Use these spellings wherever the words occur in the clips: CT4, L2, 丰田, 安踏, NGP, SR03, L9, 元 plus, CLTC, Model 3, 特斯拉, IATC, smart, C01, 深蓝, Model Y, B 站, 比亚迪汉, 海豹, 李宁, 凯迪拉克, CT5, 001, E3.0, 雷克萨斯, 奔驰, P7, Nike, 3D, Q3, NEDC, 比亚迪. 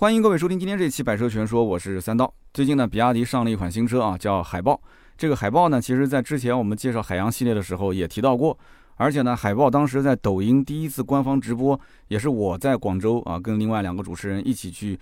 欢迎各位收听今天这期百车全说，我是三刀。最近呢，比亚迪上了一款新车啊，叫海豹。这个海豹呢，其实在之前我们介绍海洋系列的时候也提到过，而且呢，海豹当时在抖音第一次官方直播，也是我在广州啊，跟另外两个主持人一起去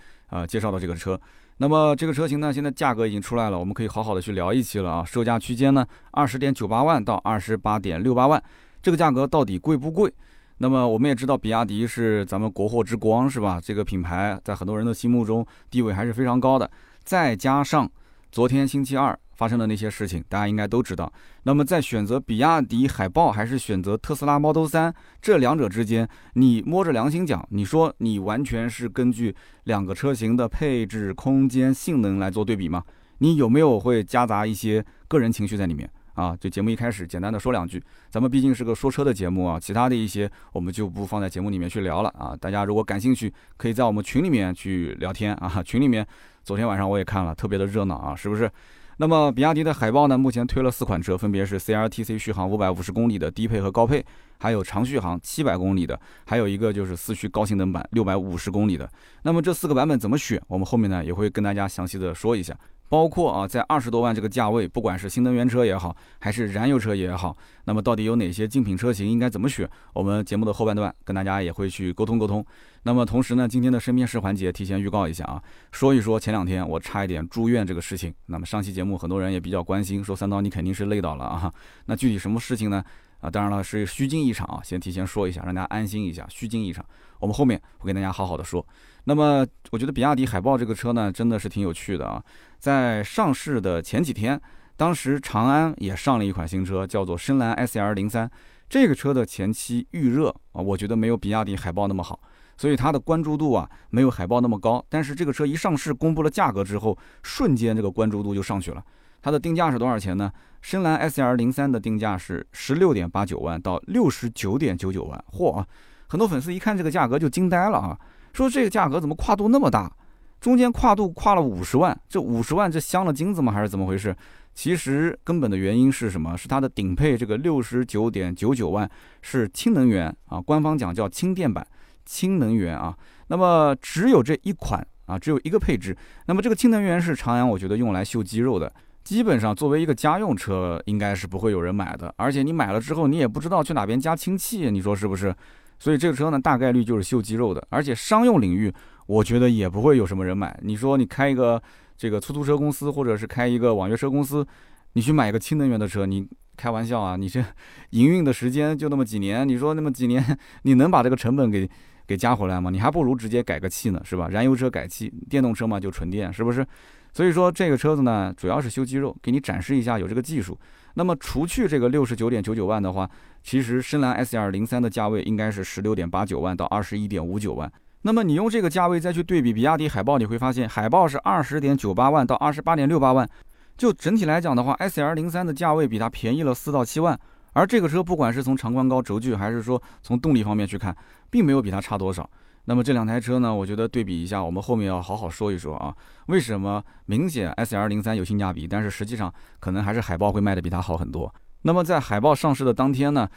介绍的这个车。那么这个车型呢，现在价格已经出来了，我们可以好好的去聊一期了啊。售价区间呢，20.98万到28.68万，这个价格到底贵不贵？那么我们也知道，比亚迪是咱们国货之光，是吧？这个品牌在很多人的心目中地位还是非常高的。再加上昨天星期二发生的那些事情，大家应该都知道。那么在选择比亚迪海豹还是选择特斯拉 Model 3这两者之间，你摸着良心讲，你说你完全是根据两个车型的配置、空间、性能来做对比吗？你有没有会夹杂一些个人情绪在里面？啊，就节目一开始简单的说两句，咱们毕竟是个说车的节目啊，其他的一些我们就不放在节目里面去聊了啊。大家如果感兴趣，可以在我们群里面去聊天啊。群里面昨天晚上我也看了，特别的热闹啊，是不是？那么比亚迪的海豹呢，目前推了4款车，分别是 CLTC 续航550公里的低配和高配，还有长续航700公里的，还有一个就是四驱高性能版650公里的。那么这4个版本怎么选，我们后面呢也会跟大家详细的说一下。包括啊，在20多万这个价位，不管是新能源车也好，还是燃油车也好，那么到底有哪些竞品车型应该怎么选？我们节目的后半段跟大家也会去沟通沟通。那么同时呢，今天的身边事环节提前预告一下啊，说一说前两天我差一点住院这个事情。那么上期节目很多人也比较关心，说三刀你肯定是累到了啊。那具体什么事情呢？啊，当然了，是虚惊一场啊，先提前说一下，让大家安心一下，虚惊一场。我们后面会跟大家好好的说。那么我觉得比亚迪海豹这个车呢，真的是挺有趣的啊。在上市的前几天，当时长安也上了一款新车，叫做深蓝 SR03。这个车的前期预热啊，我觉得没有比亚迪海豹那么好，所以它的关注度啊没有海豹那么高。但是这个车一上市，公布了价格之后，瞬间这个关注度就上去了。它的定价是多少钱呢？深蓝 SR03 的定价是 16.89 万到 69.99 万。嚯，很多粉丝一看这个价格就惊呆了啊，说这个价格怎么跨度那么大？中间跨度跨了50万，这50万这镶了金子吗？还是怎么回事？其实根本的原因是什么？是它的顶配这个 69.99 万是氢能源啊，官方讲叫氢电版，氢能源啊。那么只有这一款啊，只有一个配置。那么这个氢能源是长安我觉得用来秀肌肉的。基本上作为一个家用车应该是不会有人买的，而且你买了之后你也不知道去哪边加氢气，你说是不是？所以这个车呢大概率就是秀肌肉的，而且商用领域我觉得也不会有什么人买。你说你开一个这个出租车公司或者是开一个网约车公司，你去买一个氢能源的车，你开玩笑啊，你这营运的时间就那么几年，你说那么几年你能把这个成本给加回来吗？你还不如直接改个气呢，是吧？燃油车改气，电动车嘛就纯电，是不是？所以说这个车子呢，主要是修肌肉，给你展示一下有这个技术。那么除去这个 69.99 万的话，其实深蓝 SR03 的价位应该是 16.89 万到 21.59 万。那么你用这个价位再去对比比亚迪海豹，你会发现海豹是 20.98 万到 28.68 万。就整体来讲的话 ，SR03 的价位比它便宜了4到7万。而这个车不管是从长宽高、轴距，还是说从动力方面去看，并没有比它差多少。那么这两台车呢，我觉得对比一下，我们后面要好好说一说啊。为什么明显 SR03 有性价比，但是实际上可能还是海豹会卖的比它好很多。那么在海豹上市的当天呢，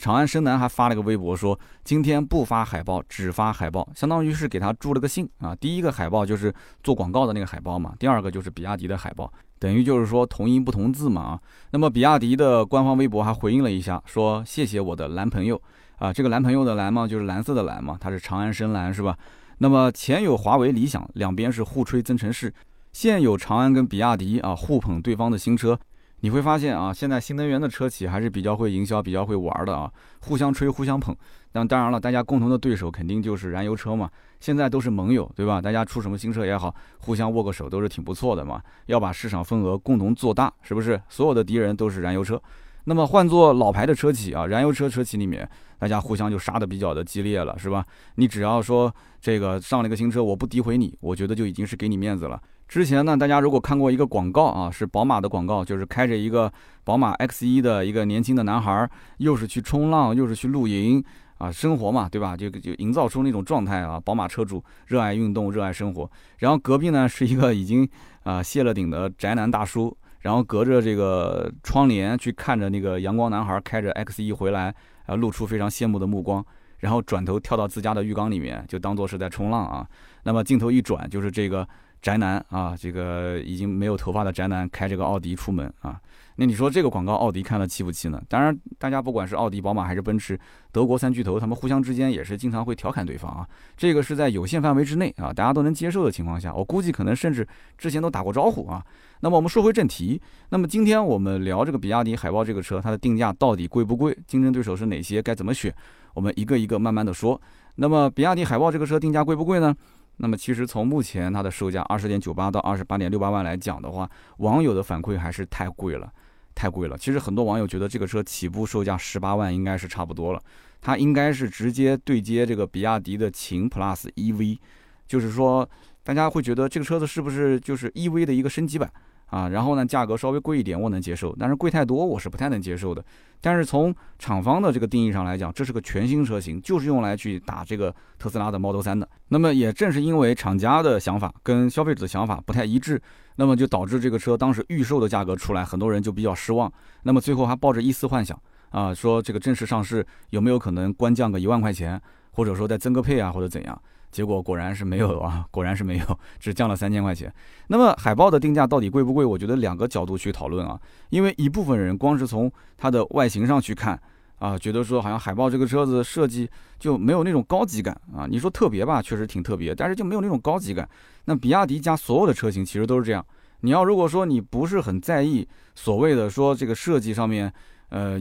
长安深蓝还发了个微博说，今天不发海豹，只发海豹，相当于是给他注了个信啊。第一个海豹就是做广告的那个海豹嘛，第二个就是比亚迪的海豹，等于就是说同音不同字嘛啊。那么比亚迪的官方微博还回应了一下，说谢谢我的蓝朋友啊，这个蓝朋友的蓝嘛，就是蓝色的蓝嘛，它是长安深蓝是吧？那么前有华为、理想，两边是互吹增程式，现有长安跟比亚迪啊，互捧对方的新车。你会发现啊，现在新能源的车企还是比较会营销、比较会玩的啊，互相吹、互相捧。但当然了，大家共同的对手肯定就是燃油车嘛。现在都是盟友，对吧？大家出什么新车也好，互相握个手都是挺不错的嘛。要把市场份额共同做大，是不是？所有的敌人都是燃油车。那么换做老牌的车企啊，燃油车车企里面，大家互相就杀的比较的激烈了，是吧？你只要说这个上了一个新车，我不诋毁你，我觉得就已经是给你面子了。之前呢，大家如果看过一个广告啊，是宝马的广告，就是开着一个宝马 X1 的一个年轻的男孩，又是去冲浪，又是去露营啊，生活嘛，对吧？就营造出那种状态啊，宝马车主热爱运动，热爱生活。然后隔壁呢是一个已经卸了顶的宅男大叔，然后隔着这个窗帘去看着那个阳光男孩开着 X1 回来啊，露出非常羡慕的目光，然后转头跳到自家的浴缸里面，就当做是在冲浪啊。那么镜头一转，就是这个宅男啊，这个已经没有头发的宅男开这个奥迪出门啊。那你说这个广告奥迪看了气不气呢？当然，大家不管是奥迪、宝马还是奔驰，德国三巨头，他们互相之间也是经常会调侃对方啊。这个是在有限范围之内啊，大家都能接受的情况下，我估计可能甚至之前都打过招呼啊。那么我们说回正题，那么今天我们聊这个比亚迪海豹这个车，它的定价到底贵不贵？竞争对手是哪些？该怎么选？我们一个一个慢慢的说。那么比亚迪海豹这个车定价贵不贵呢？那么其实从目前它的售价 20.98 到 28.68 万来讲的话，网友的反馈还是太贵了，太贵了。其实很多网友觉得这个车起步售价18万应该是差不多了，它应该是直接对接这个比亚迪的秦 PLUS EV， 就是说大家会觉得这个车子是不是就是 EV 的一个升级版啊？然后呢，价格稍微贵一点我能接受，但是贵太多我是不太能接受的。但是从厂方的这个定义上来讲，这是个全新车型，就是用来去打这个特斯拉的 Model 3的。那么也正是因为厂家的想法跟消费者的想法不太一致，那么就导致这个车当时预售的价格出来，很多人就比较失望。那么最后还抱着一丝幻想啊，说这个正式上市有没有可能官降个1万块钱，或者说再增个配啊，或者怎样。结果果然是没有啊，果然是没有，只降了3000块钱。那么海豹的定价到底贵不贵？我觉得两个角度去讨论啊，因为一部分人光是从它的外形上去看啊，觉得说好像海豹这个车子设计就没有那种高级感啊。你说特别吧，确实挺特别，但是就没有那种高级感。那比亚迪家所有的车型其实都是这样。你要如果说你不是很在意所谓的说这个设计上面，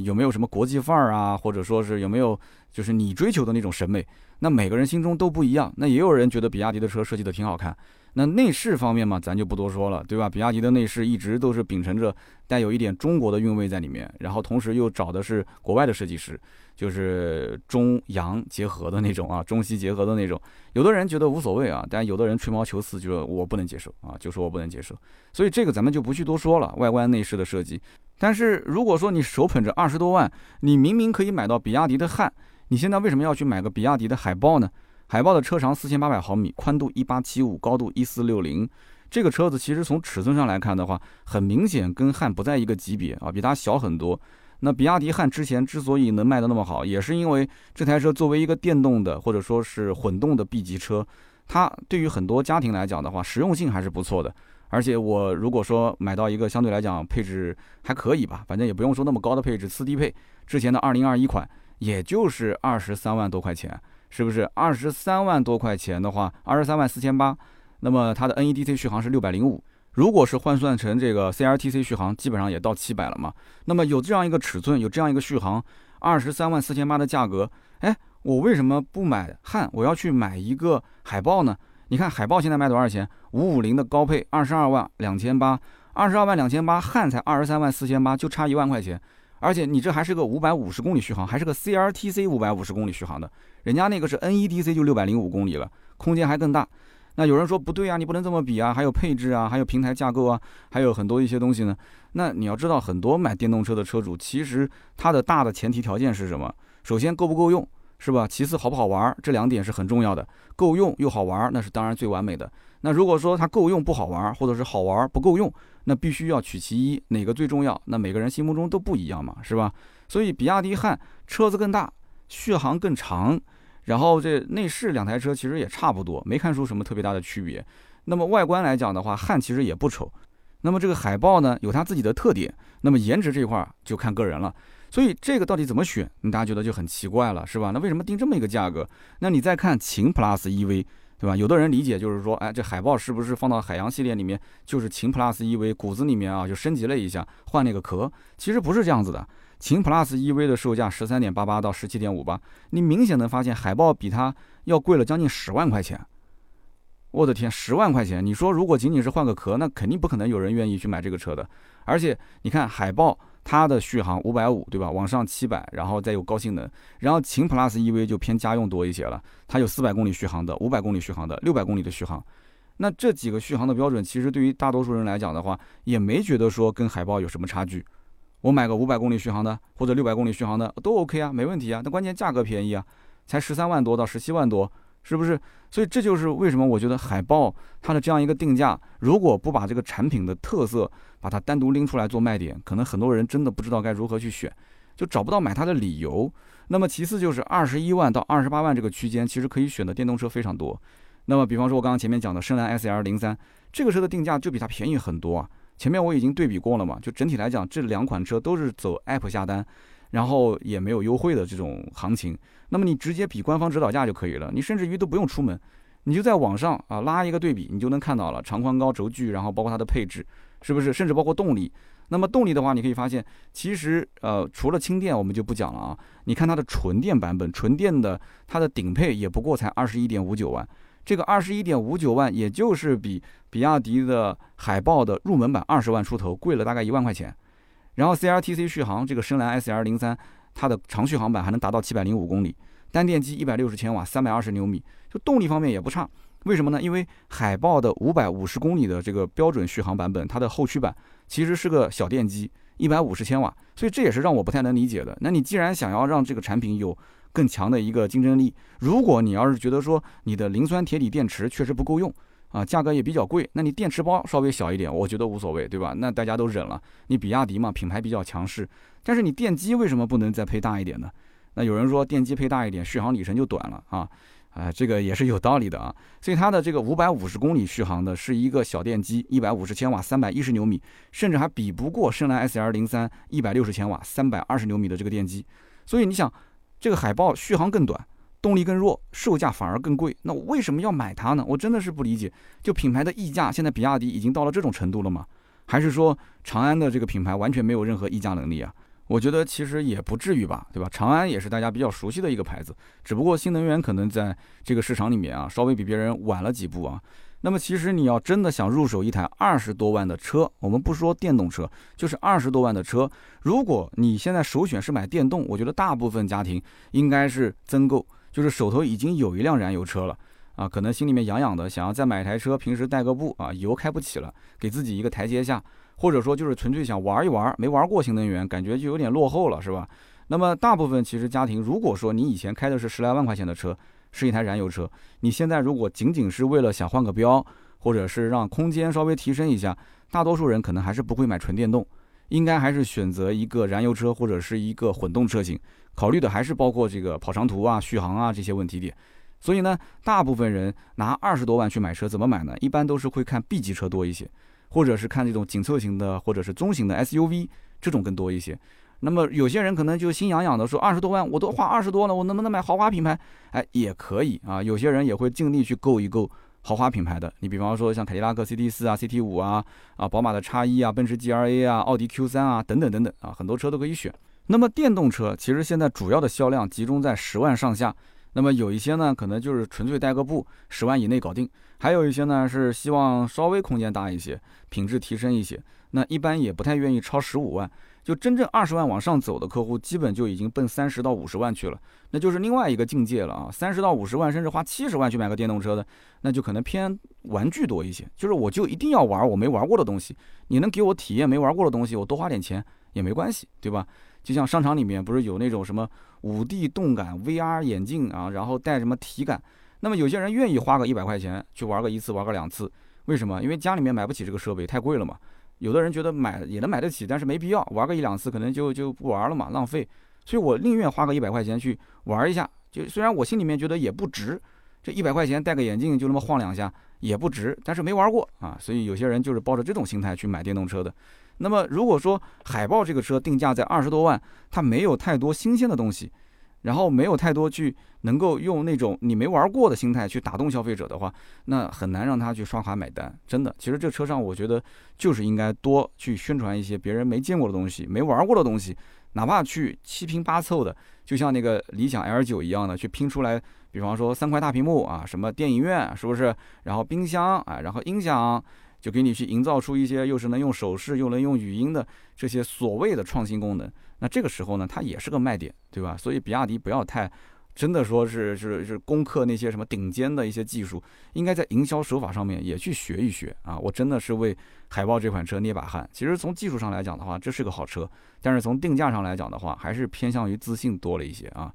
有没有什么国际范儿啊，或者说是有没有就是你追求的那种审美，那每个人心中都不一样。那也有人觉得比亚迪的车设计的挺好看。那内饰方面嘛，咱就不多说了，对吧？比亚迪的内饰一直都是秉承着带有一点中国的韵味在里面，然后同时又找的是国外的设计师，就是中洋结合的那种啊，中西结合的那种。有的人觉得无所谓啊，但有的人吹毛求疵，就是我不能接受啊，就说我不能接受。所以这个咱们就不去多说了，外观内饰的设计。但是如果说你手捧着20多万，你明明可以买到比亚迪的汉，你现在为什么要去买个比亚迪的海豹呢？海豹的车长4800毫米，宽度1875，高度1460。这个车子其实从尺寸上来看的话，很明显跟汉不在一个级别啊，比它小很多。那比亚迪汉之前之所以能卖得那么好，也是因为这台车作为一个电动的或者说是混动的 B 级车，它对于很多家庭来讲的话，实用性还是不错的。而且我如果说买到一个相对来讲配置还可以吧，反正也不用说那么高的配置，4D 配之前的2021款也就是23万多块钱，是不是？23万多块钱的话，23万4800，那么它的 NEDC 续航是605，如果是换算成这个 CLTC 续航，基本上也到700了嘛。那么有这样一个尺寸，有这样一个续航，23万4800的价格，哎，我为什么不买汉，我要去买一个海豹呢？你看海豹现在卖多少钱？550的高配22万2800，22万2800，汉才23万4800，就差1万块钱。而且你这还是个550公里续航，还是个 CLTC 550公里续航的，人家那个是 NEDC 就605公里了，空间还更大。那有人说不对啊，你不能这么比啊，还有配置啊，还有平台架构啊，还有很多一些东西呢。那你要知道，很多买电动车的车主，其实他的大的前提条件是什么？首先够不够用，是吧？其次好不好玩，这两点是很重要的。够用又好玩，那是当然最完美的。那如果说它够用不好玩，或者是好玩不够用，那必须要取其一，哪个最重要？那每个人心目中都不一样嘛，是吧？所以比亚迪汉车子更大，续航更长，然后这内饰两台车其实也差不多，没看出什么特别大的区别。那么外观来讲的话，汉其实也不丑。那么这个海豹呢，有它自己的特点。那么颜值这块就看个人了。所以这个到底怎么选，大家觉得就很奇怪了，是吧？那为什么定这么一个价格？那你再看秦 PLUS EV， 对吧？有的人理解就是说，哎，这海豹是不是放到海洋系列里面，就是秦 PLUS EV 骨子里面啊，就升级了一下，换了一个壳？其实不是这样子的。秦 PLUS EV 的售价 13.88 到 17.58， 你明显能发现海豹比它要贵了将近10万块钱。我的天，10万块钱！你说如果仅仅是换个壳，那肯定不可能有人愿意去买这个车的。而且你看海豹，它的续航550，对吧？往上700，然后再有高性能。然后秦 PLUS EV 就偏家用多一些了，它有400公里续航的、500公里续航的、600公里的续航。那这几个续航的标准，其实对于大多数人来讲的话，也没觉得说跟海豹有什么差距。我买个500公里续航的或者600公里续航的都 OK 啊，没问题啊。那关键价格便宜啊，才13万多到17万多。是不是？所以这就是为什么我觉得海豹它的这样一个定价，如果不把这个产品的特色把它单独拎出来做卖点，可能很多人真的不知道该如何去选，就找不到买它的理由。那么其次就是21万到28万这个区间，其实可以选的电动车非常多。那么比方说我刚刚前面讲的深蓝 SR03， 这个车的定价就比它便宜很多啊。前面我已经对比过了嘛，就整体来讲这两款车都是走 app 下单，然后也没有优惠的这种行情，那么你直接比官方指导价就可以了，你甚至于都不用出门，你就在网上啊拉一个对比，你就能看到了长宽高轴距，然后包括它的配置，是不是？甚至包括动力。那么动力的话，你可以发现，其实除了轻电我们就不讲了啊。你看它的纯电版本，纯电的它的顶配也不过才21.59万，这个21.59万也就是比比亚迪的海豹的入门版20万出头贵了大概1万块钱。然后 CLTC 续航，这个深蓝 SR03 它的长续航版还能达到705公里，单电机160千瓦，320牛米，就动力方面也不差。为什么呢？因为海豹的550公里的这个标准续航版本，它的后驱版其实是个小电机，150千瓦，所以这也是让我不太能理解的。那你既然想要让这个产品有更强的一个竞争力，如果你要是觉得说你的磷酸铁锂电池确实不够用啊，价格也比较贵，那你电池包稍微小一点，我觉得无所谓，对吧？那大家都忍了。你比亚迪嘛，品牌比较强势，但是你电机为什么不能再配大一点呢？那有人说电机配大一点，续航里程就短了啊。这个也是有道理的啊，所以它的这个550公里续航的是一个小电机，150千瓦，310牛米，甚至还比不过深蓝 SR03 160千瓦，320牛米的这个电机。所以你想，这个海豹续航更短，动力更弱，售价反而更贵，那我为什么要买它呢？我真的是不理解，就品牌的溢价，现在比亚迪已经到了这种程度了吗？还是说长安的这个品牌完全没有任何溢价能力啊？我觉得其实也不至于吧，对吧？长安也是大家比较熟悉的一个牌子，只不过新能源可能在这个市场里面啊，稍微比别人晚了几步啊。那么其实你要真的想入手一台20多万的车，我们不说电动车，就是20多万的车，如果你现在首选是买电动，我觉得大部分家庭应该是增购，就是手头已经有一辆燃油车了啊，可能心里面痒痒的，想要再买一台车，平时代个步啊，油开不起了，给自己一个台阶下。或者说就是纯粹想玩一玩，没玩过新能源，感觉就有点落后了，是吧？那么大部分其实家庭，如果说你以前开的是10来万块钱的车，是一台燃油车，你现在如果仅仅是为了想换个标，或者是让空间稍微提升一下，大多数人可能还是不会买纯电动，应该还是选择一个燃油车或者是一个混动车型，考虑的还是包括这个跑长途啊、续航啊这些问题点。所以呢，大部分人拿20多万去买车，怎么买呢？一般都是会看 B 级车多一些。或者是看这种紧凑型的，或者是中型的 SUV 这种更多一些。那么有些人可能就心痒痒的说，20多万我都花20多了，我能不能买豪华品牌？哎，也可以啊。有些人也会尽力去购一购豪华品牌的，你比方说像凯迪拉克 CT4 啊、CT5 啊、宝马的 X1 啊、奔驰 GRA 啊、奥迪 Q3 啊等等等等啊，很多车都可以选。那么电动车其实现在主要的销量集中在10万上下。那么有一些呢，可能就是纯粹带个步，10万以内搞定；还有一些呢是希望稍微空间大一些，品质提升一些。那一般也不太愿意超15万，就真正20万往上走的客户，基本就已经奔30到50万去了，那就是另外一个境界了啊！30到50万，甚至花70万去买个电动车的，那就可能偏玩具多一些。就是我就一定要玩我没玩过的东西，你能给我体验没玩过的东西，我多花点钱也没关系，对吧？就像商场里面不是有那种什么 5D 动感 VR 眼镜啊，然后带什么体感，那么有些人愿意花个100块钱去玩个一次，玩个两次，为什么？因为家里面买不起这个设备，太贵了嘛。有的人觉得买也能买得起，但是没必要玩个一两次，可能就不玩了嘛，浪费。所以我宁愿花个100块钱去玩一下，就虽然我心里面觉得也不值，这100块钱戴个眼镜就那么晃两下也不值，但是没玩过啊，所以有些人就是抱着这种心态去买电动车的。那么如果说海豹这个车定价在20多万，它没有太多新鲜的东西，然后没有太多去能够用那种你没玩过的心态去打动消费者的话，那很难让他去刷卡买单。真的，其实这车上我觉得就是应该多去宣传一些别人没见过的东西，没玩过的东西，哪怕去七拼八凑的，就像那个理想 L9 一样的，去拼出来，比方说3块大屏幕啊，什么电影院是不是？然后冰箱啊，然后音响。就给你去营造出一些又是能用手势又能用语音的这些所谓的创新功能，那这个时候呢，它也是个卖点，对吧？所以比亚迪不要太真的说是攻克那些什么顶尖的一些技术，应该在营销手法上面也去学一学啊！我真的是为海豹这款车捏把汗。其实从技术上来讲的话，这是个好车，但是从定价上来讲的话，还是偏向于自信多了一些啊。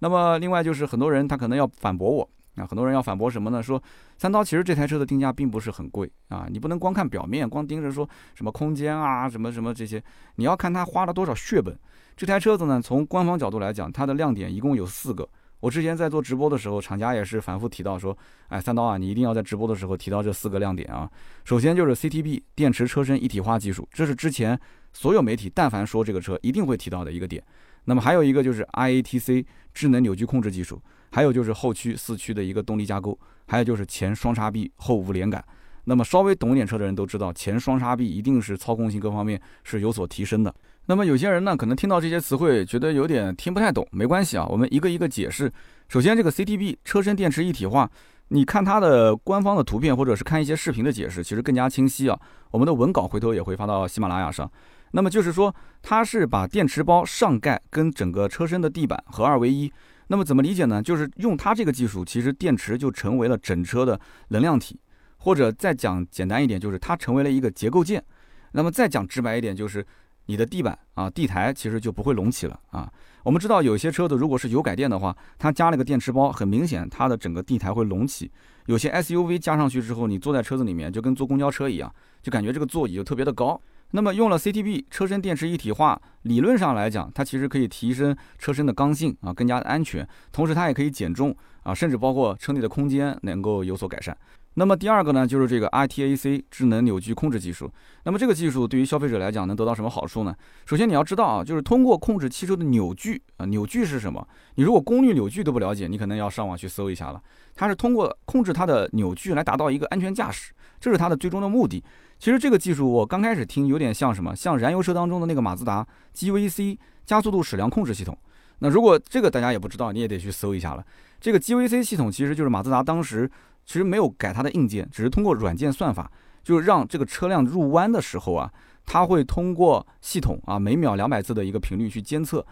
那么另外就是很多人他可能要反驳我。那很多人要反驳什么呢？说三刀其实这台车的定价并不是很贵啊，你不能光看表面，光盯着说什么空间啊，什么什么这些，你要看它花了多少血本。这台车子呢，从官方角度来讲，它的亮点一共有4个，我之前在做直播的时候，厂家也是反复提到说，哎，三刀啊，你一定要在直播的时候提到这四个亮点啊。首先就是 CTB 电池车身一体化技术，这是之前所有媒体但凡说这个车一定会提到的一个点。那么还有一个就是 IATC 智能扭矩控制技术，还有就是后驱四驱的一个动力架构，还有就是前双叉臂后无连杆。那么稍微懂一点车的人都知道，前双叉臂一定是操控性各方面是有所提升的。那么有些人呢，可能听到这些词汇觉得有点听不太懂，没关系啊，我们一个一个解释。首先，这个 CTB 车身电池一体化，你看它的官方的图片或者是看一些视频的解释，其实更加清晰啊。我们的文稿回头也会发到喜马拉雅上。那么就是说，它是把电池包上盖跟整个车身的地板合二为一。那么怎么理解呢？就是用它这个技术，其实电池就成为了整车的能量体，或者再讲简单一点，就是它成为了一个结构件。那么再讲直白一点，就是你的地板啊、地台其实就不会隆起了啊。我们知道有些车子如果是油改电的话，它加了个电池包，很明显它的整个地台会隆起。有些 SUV 加上去之后，你坐在车子里面就跟坐公交车一样，就感觉这个座椅就特别的高。那么用了 CTB 车身电池一体化，理论上来讲，它其实可以提升车身的刚性啊，更加的安全，同时它也可以减重啊，甚至包括车内的空间能够有所改善。那么第二个呢，就是这个 IATC 智能扭矩控制技术。那么这个技术对于消费者来讲能得到什么好处呢？首先你要知道啊，就是通过控制汽车的扭矩啊，扭矩是什么？你如果功率扭矩都不了解，你可能要上网去搜一下了。它是通过控制它的扭矩来达到一个安全驾驶，这是它的最终的目的。其实这个技术我刚开始听有点像什么，像燃油车当中的那个马自达 GVC 加速度矢量控制系统。那如果这个大家也不知道，你也得去搜一下了。这个 GVC 系统其实就是马自达当时其实没有改它的硬件，只是通过软件算法，就是让这个车辆入弯的时候啊，它会通过系统啊每秒200次的一个频率去监测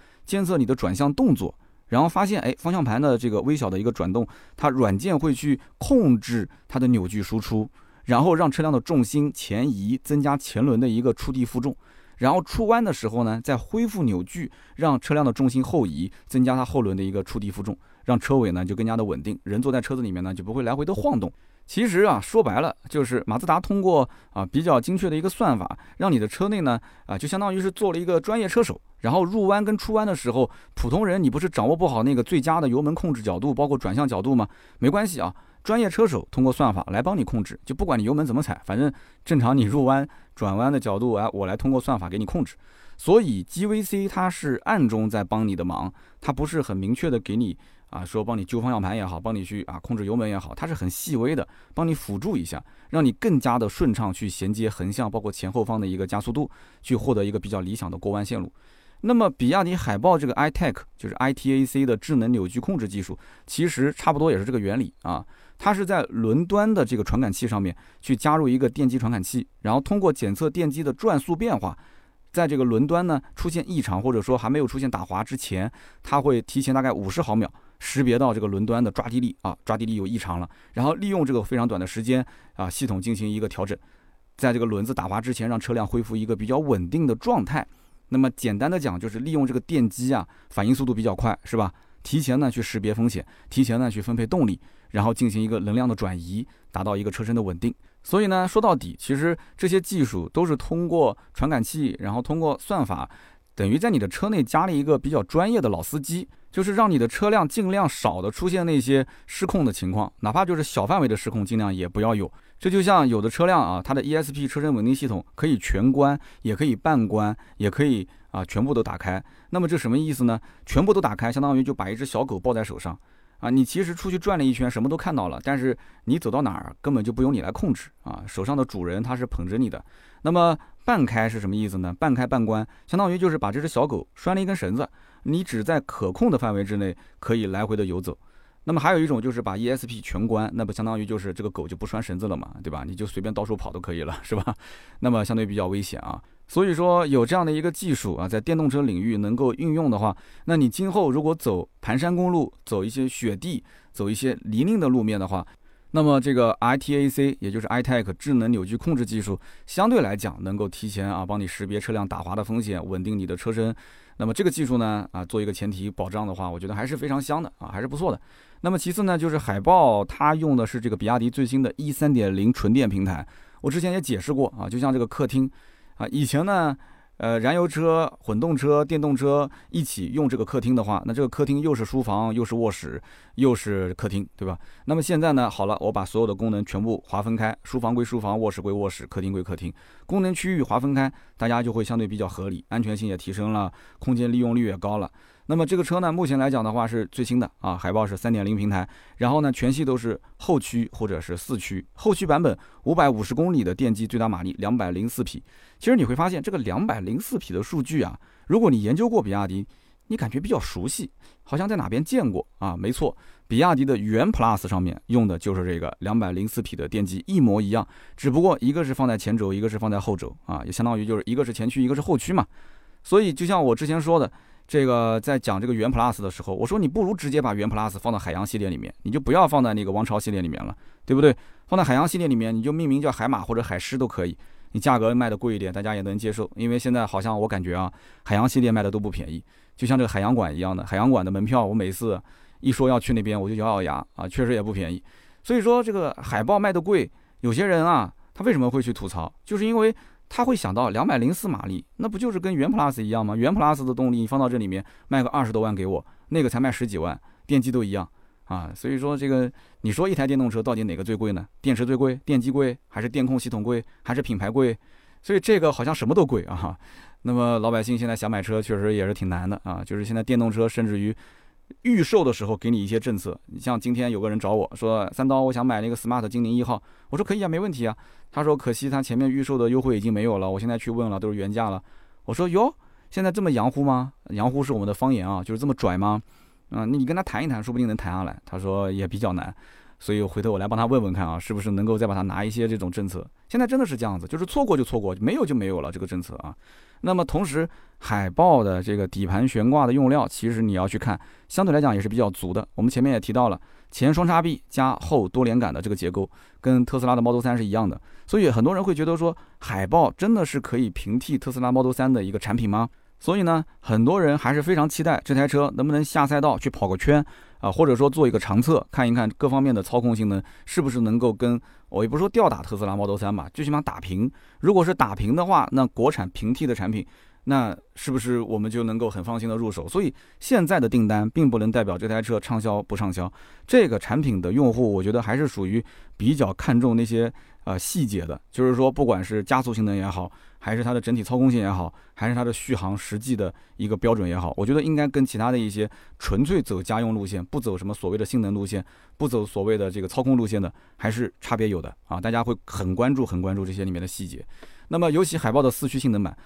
你的转向动作，然后发现哎方向盘的这个微小的一个转动，它软件会去控制它的扭矩输出，然后让车辆的重心前移，增加前轮的一个触地负重。然后出弯的时候呢，再恢复扭矩，让车辆的重心后移，增加它后轮的一个触地负重，让车尾呢就更加的稳定，人坐在车子里面呢就不会来回的晃动。其实啊，说白了就是马自达通过啊比较精确的一个算法，让你的车内呢啊就相当于是做了一个专业车手，然后入弯跟出弯的时候，普通人你不是掌握不好那个最佳的油门控制角度，包括转向角度吗？没关系啊。专业车手通过算法来帮你控制，就不管你油门怎么踩，反正正常你入弯转弯的角度啊，我来通过算法给你控制。所以 GVC 它是暗中在帮你的忙，它不是很明确的给你啊说帮你揪方向盘也好，帮你去啊控制油门也好，它是很细微的帮你辅助一下，让你更加的顺畅去衔接横向包括前后方的一个加速度，去获得一个比较理想的过弯线路。那么比亚迪海豹这个 iTech 就是 ITAC 的智能扭矩控制技术，其实差不多也是这个原理啊。它是在轮端的这个传感器上面去加入一个电机传感器，然后通过检测电机的转速变化，在这个轮端呢出现异常或者说还没有出现打滑之前，它会提前大概50毫秒识别到这个轮端的抓地力啊，抓地力有异常了，然后利用这个非常短的时间啊，系统进行一个调整，在这个轮子打滑之前让车辆恢复一个比较稳定的状态。那么简单的讲，就是利用这个电机啊，反应速度比较快，是吧？提前呢去识别风险，提前呢去分配动力，然后进行一个能量的转移，达到一个车身的稳定。所以呢，说到底，其实这些技术都是通过传感器，然后通过算法，等于在你的车内加了一个比较专业的老司机，就是让你的车辆尽量少的出现那些失控的情况，哪怕就是小范围的失控，尽量也不要有。这就像有的车辆啊，它的 ESP 车身稳定系统可以全关，也可以半关，也可以啊全部都打开。那么这什么意思呢？全部都打开，相当于就把一只小狗抱在手上啊，你其实出去转了一圈，什么都看到了，但是你走到哪儿根本就不用你来控制啊，手上的主人他是捧着你的。那么半开是什么意思呢？半开半关，相当于就是把这只小狗拴了一根绳子，你只在可控的范围之内可以来回的游走。那么还有一种就是把 ESP 全关，那不相当于就是这个狗就不拴绳子了嘛，对吧？你就随便到处跑都可以了，是吧？那么相对比较危险啊。所以说有这样的一个技术啊，在电动车领域能够运用的话，那你今后如果走盘山公路，走一些雪地，走一些泥泞的路面的话，那么这个 ITAC 也就是 iTech 智能扭矩控制技术，相对来讲能够提前啊帮你识别车辆打滑的风险，稳定你的车身。那么这个技术呢啊做一个前提保障的话，我觉得还是非常香的啊，还是不错的。那么其次呢，就是海豹它用的是这个比亚迪最新的 E3.0 纯电平台。我之前也解释过啊，就像这个客厅啊，以前呢燃油车、混动车、电动车一起用这个客厅的话，那这个客厅又是书房，又是卧室，又是客厅，对吧？那么现在呢，好了，我把所有的功能全部划分开，书房归书房，卧室归卧室，客厅归客厅，功能区域划分开，大家就会相对比较合理，安全性也提升了，空间利用率也高了。那么这个车呢，目前来讲的话是最新的啊，海豹是 3.0 平台，然后呢全系都是后驱或者是四驱，后驱版本550公里的电机，最大马力204匹。其实你会发现这个204匹的数据啊，如果你研究过比亚迪，你感觉比较熟悉，好像在哪边见过啊？没错，比亚迪的元 plus 上面用的就是这个204匹的电机，一模一样，只不过一个是放在前轴，一个是放在后轴啊，也相当于就是一个是前驱，一个是后驱嘛。所以就像我之前说的。这个在讲这个元 plus 的时候，我说你不如直接把元 plus 放到海洋系列里面，你就不要放在那个王朝系列里面了，对不对？放到海洋系列里面，你就命名叫海马或者海狮都可以，你价格卖的贵一点，大家也能接受。因为现在好像我感觉啊，海洋系列卖的都不便宜，就像这个海洋馆一样的，海洋馆的门票我每次一说要去那边，我就咬咬牙啊，确实也不便宜。所以说这个海豹卖的贵，有些人啊，他为什么会去吐槽，就是因为。他会想到204马力，那不就是跟元 plus 一样吗？元 plus 的动力你放到这里面卖个20多万给我，那个才卖10几万，电机都一样啊。所以说这个，你说一台电动车到底哪个最贵呢？电池最贵，电机贵，还是电控系统贵，还是品牌贵？所以这个好像什么都贵啊。那么老百姓现在想买车确实也是挺难的啊，就是现在电动车甚至于预售的时候给你一些政策，你像今天有个人找我说，三刀，我想买那个 smart 精灵1号，我说可以啊，没问题啊。他说可惜他前面预售的优惠已经没有了，我现在去问了都是原价了。我说哟，现在这么洋乎吗？洋乎是我们的方言啊，就是这么拽吗？你跟他谈一谈，说不定能谈下来。他说也比较难，所以回头我来帮他问问看啊，是不是能够再把他拿一些这种政策。现在真的是这样子，就是错过就错过，没有就没有了这个政策啊。那么同时，海豹的这个底盘悬挂的用料，其实你要去看，相对来讲也是比较足的。我们前面也提到了，前双叉臂加后多连杆的这个结构，跟特斯拉的 Model 3是一样的。所以很多人会觉得说，海豹真的是可以平替特斯拉 Model 3的一个产品吗？所以呢，很多人还是非常期待这台车能不能下赛道去跑个圈啊，或者说做一个长测，看一看各方面的操控性能是不是能够跟。我也不说吊打特斯拉 Model 3吧，最起码打平。如果是打平的话，那国产平替的产品，那是不是我们就能够很放心的入手？所以现在的订单并不能代表这台车畅销不畅销。这个产品的用户，我觉得还是属于比较看重那些细节的，就是说不管是加速性能也好，还是它的整体操控性也好，还是它的续航实际的一个标准也好，我觉得应该跟其他的一些纯粹走家用路线，不走什么所谓的性能路线，不走所谓的这个操控路线的，还是差别有的啊！大家会很关注这些里面的细节。那么尤其海豹的4驱性能版，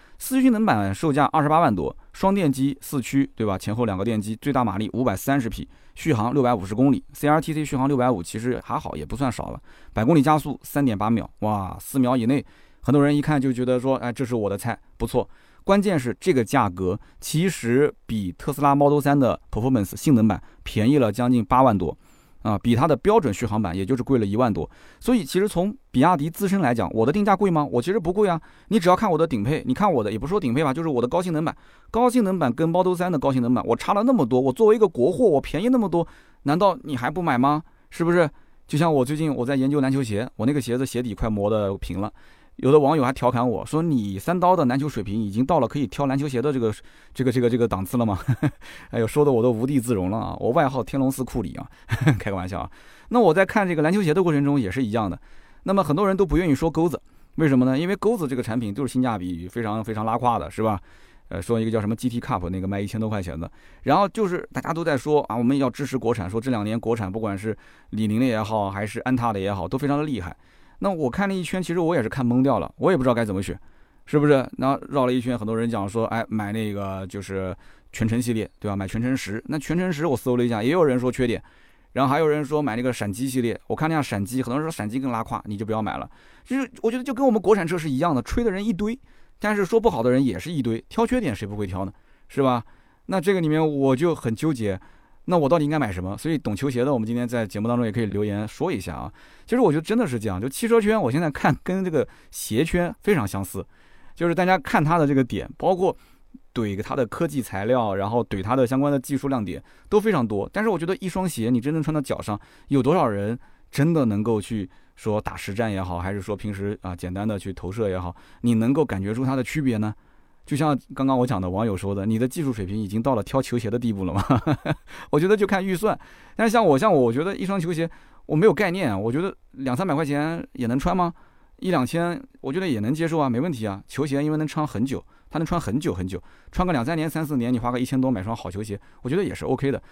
售价28万多，双电机4驱，对吧？前后两个电机，最大马力530匹，续航650公里 ，CLTC 续航650，其实还好，也不算少了。百公里加速3.8秒，哇，4秒以内，很多人一看就觉得说，哎，这是我的菜，不错。关键是这个价格其实比特斯拉 Model 3的 Performance 性能版便宜了将近8万多。啊，比它的标准续航版也就是贵了1万多，所以其实从比亚迪自身来讲，我的定价贵吗？我其实不贵啊，你只要看我的顶配，你看我的也不说顶配吧，就是我的高性能版，高性能版跟 Model 3的高性能版我差了那么多，我作为一个国货我便宜那么多，难道你还不买吗？是不是？就像我最近我在研究篮球鞋，我那个鞋子鞋底快磨得平了，有的网友还调侃我说：“你三刀的篮球水平已经到了可以挑篮球鞋的这个档次了吗？”哎呦，说的我都无地自容了啊！我外号天龙寺库里啊，开个玩笑啊。那我在看这个篮球鞋的过程中也是一样的。那么很多人都不愿意说钩子，为什么呢？因为钩子这个产品就是性价比非常非常拉胯的，是吧？说一个叫什么 GT Cup 那个卖1000多块钱的，然后就是大家都在说啊，我们要支持国产，说这2年国产不管是李宁的也好，还是安踏的也好，都非常的厉害。那我看了一圈，其实我也是看懵掉了，我也不知道该怎么选，是不是？然后绕了一圈，很多人讲说，哎，买那个就是全程系列，对吧？买全程10，那全程10我搜了一下，也有人说缺点，然后还有人说买那个闪击系列，我看了一下闪击，很多人说闪击更拉胯，你就不要买了。就是我觉得就跟我们国产车是一样的，吹的人一堆，但是说不好的人也是一堆，挑缺点谁不会挑呢？是吧？那这个里面我就很纠结。那我到底应该买什么？所以懂球鞋的，我们今天在节目当中也可以留言说一下啊。其实我觉得真的是这样，就汽车圈，我现在看跟这个鞋圈非常相似，就是大家看它的这个点，包括怼它的科技材料，然后怼它的相关的技术亮点都非常多。但是我觉得一双鞋你真正穿到脚上，有多少人真的能够去说打实战也好，还是说平时啊简单的去投射也好，你能够感觉出它的区别呢？就像刚刚我讲的网友说的，你的技术水平已经到了挑球鞋的地步了吗？我觉得就看预算。但是像我，我觉得一双球鞋我没有概念，我觉得200-300块钱也能穿吗？1-2千我觉得也能接受啊，没问题啊。球鞋因为能穿很久，它能穿很久很久，穿个2-3年、3-4年，你花个1000多买双好球鞋，我觉得也是 OK 的。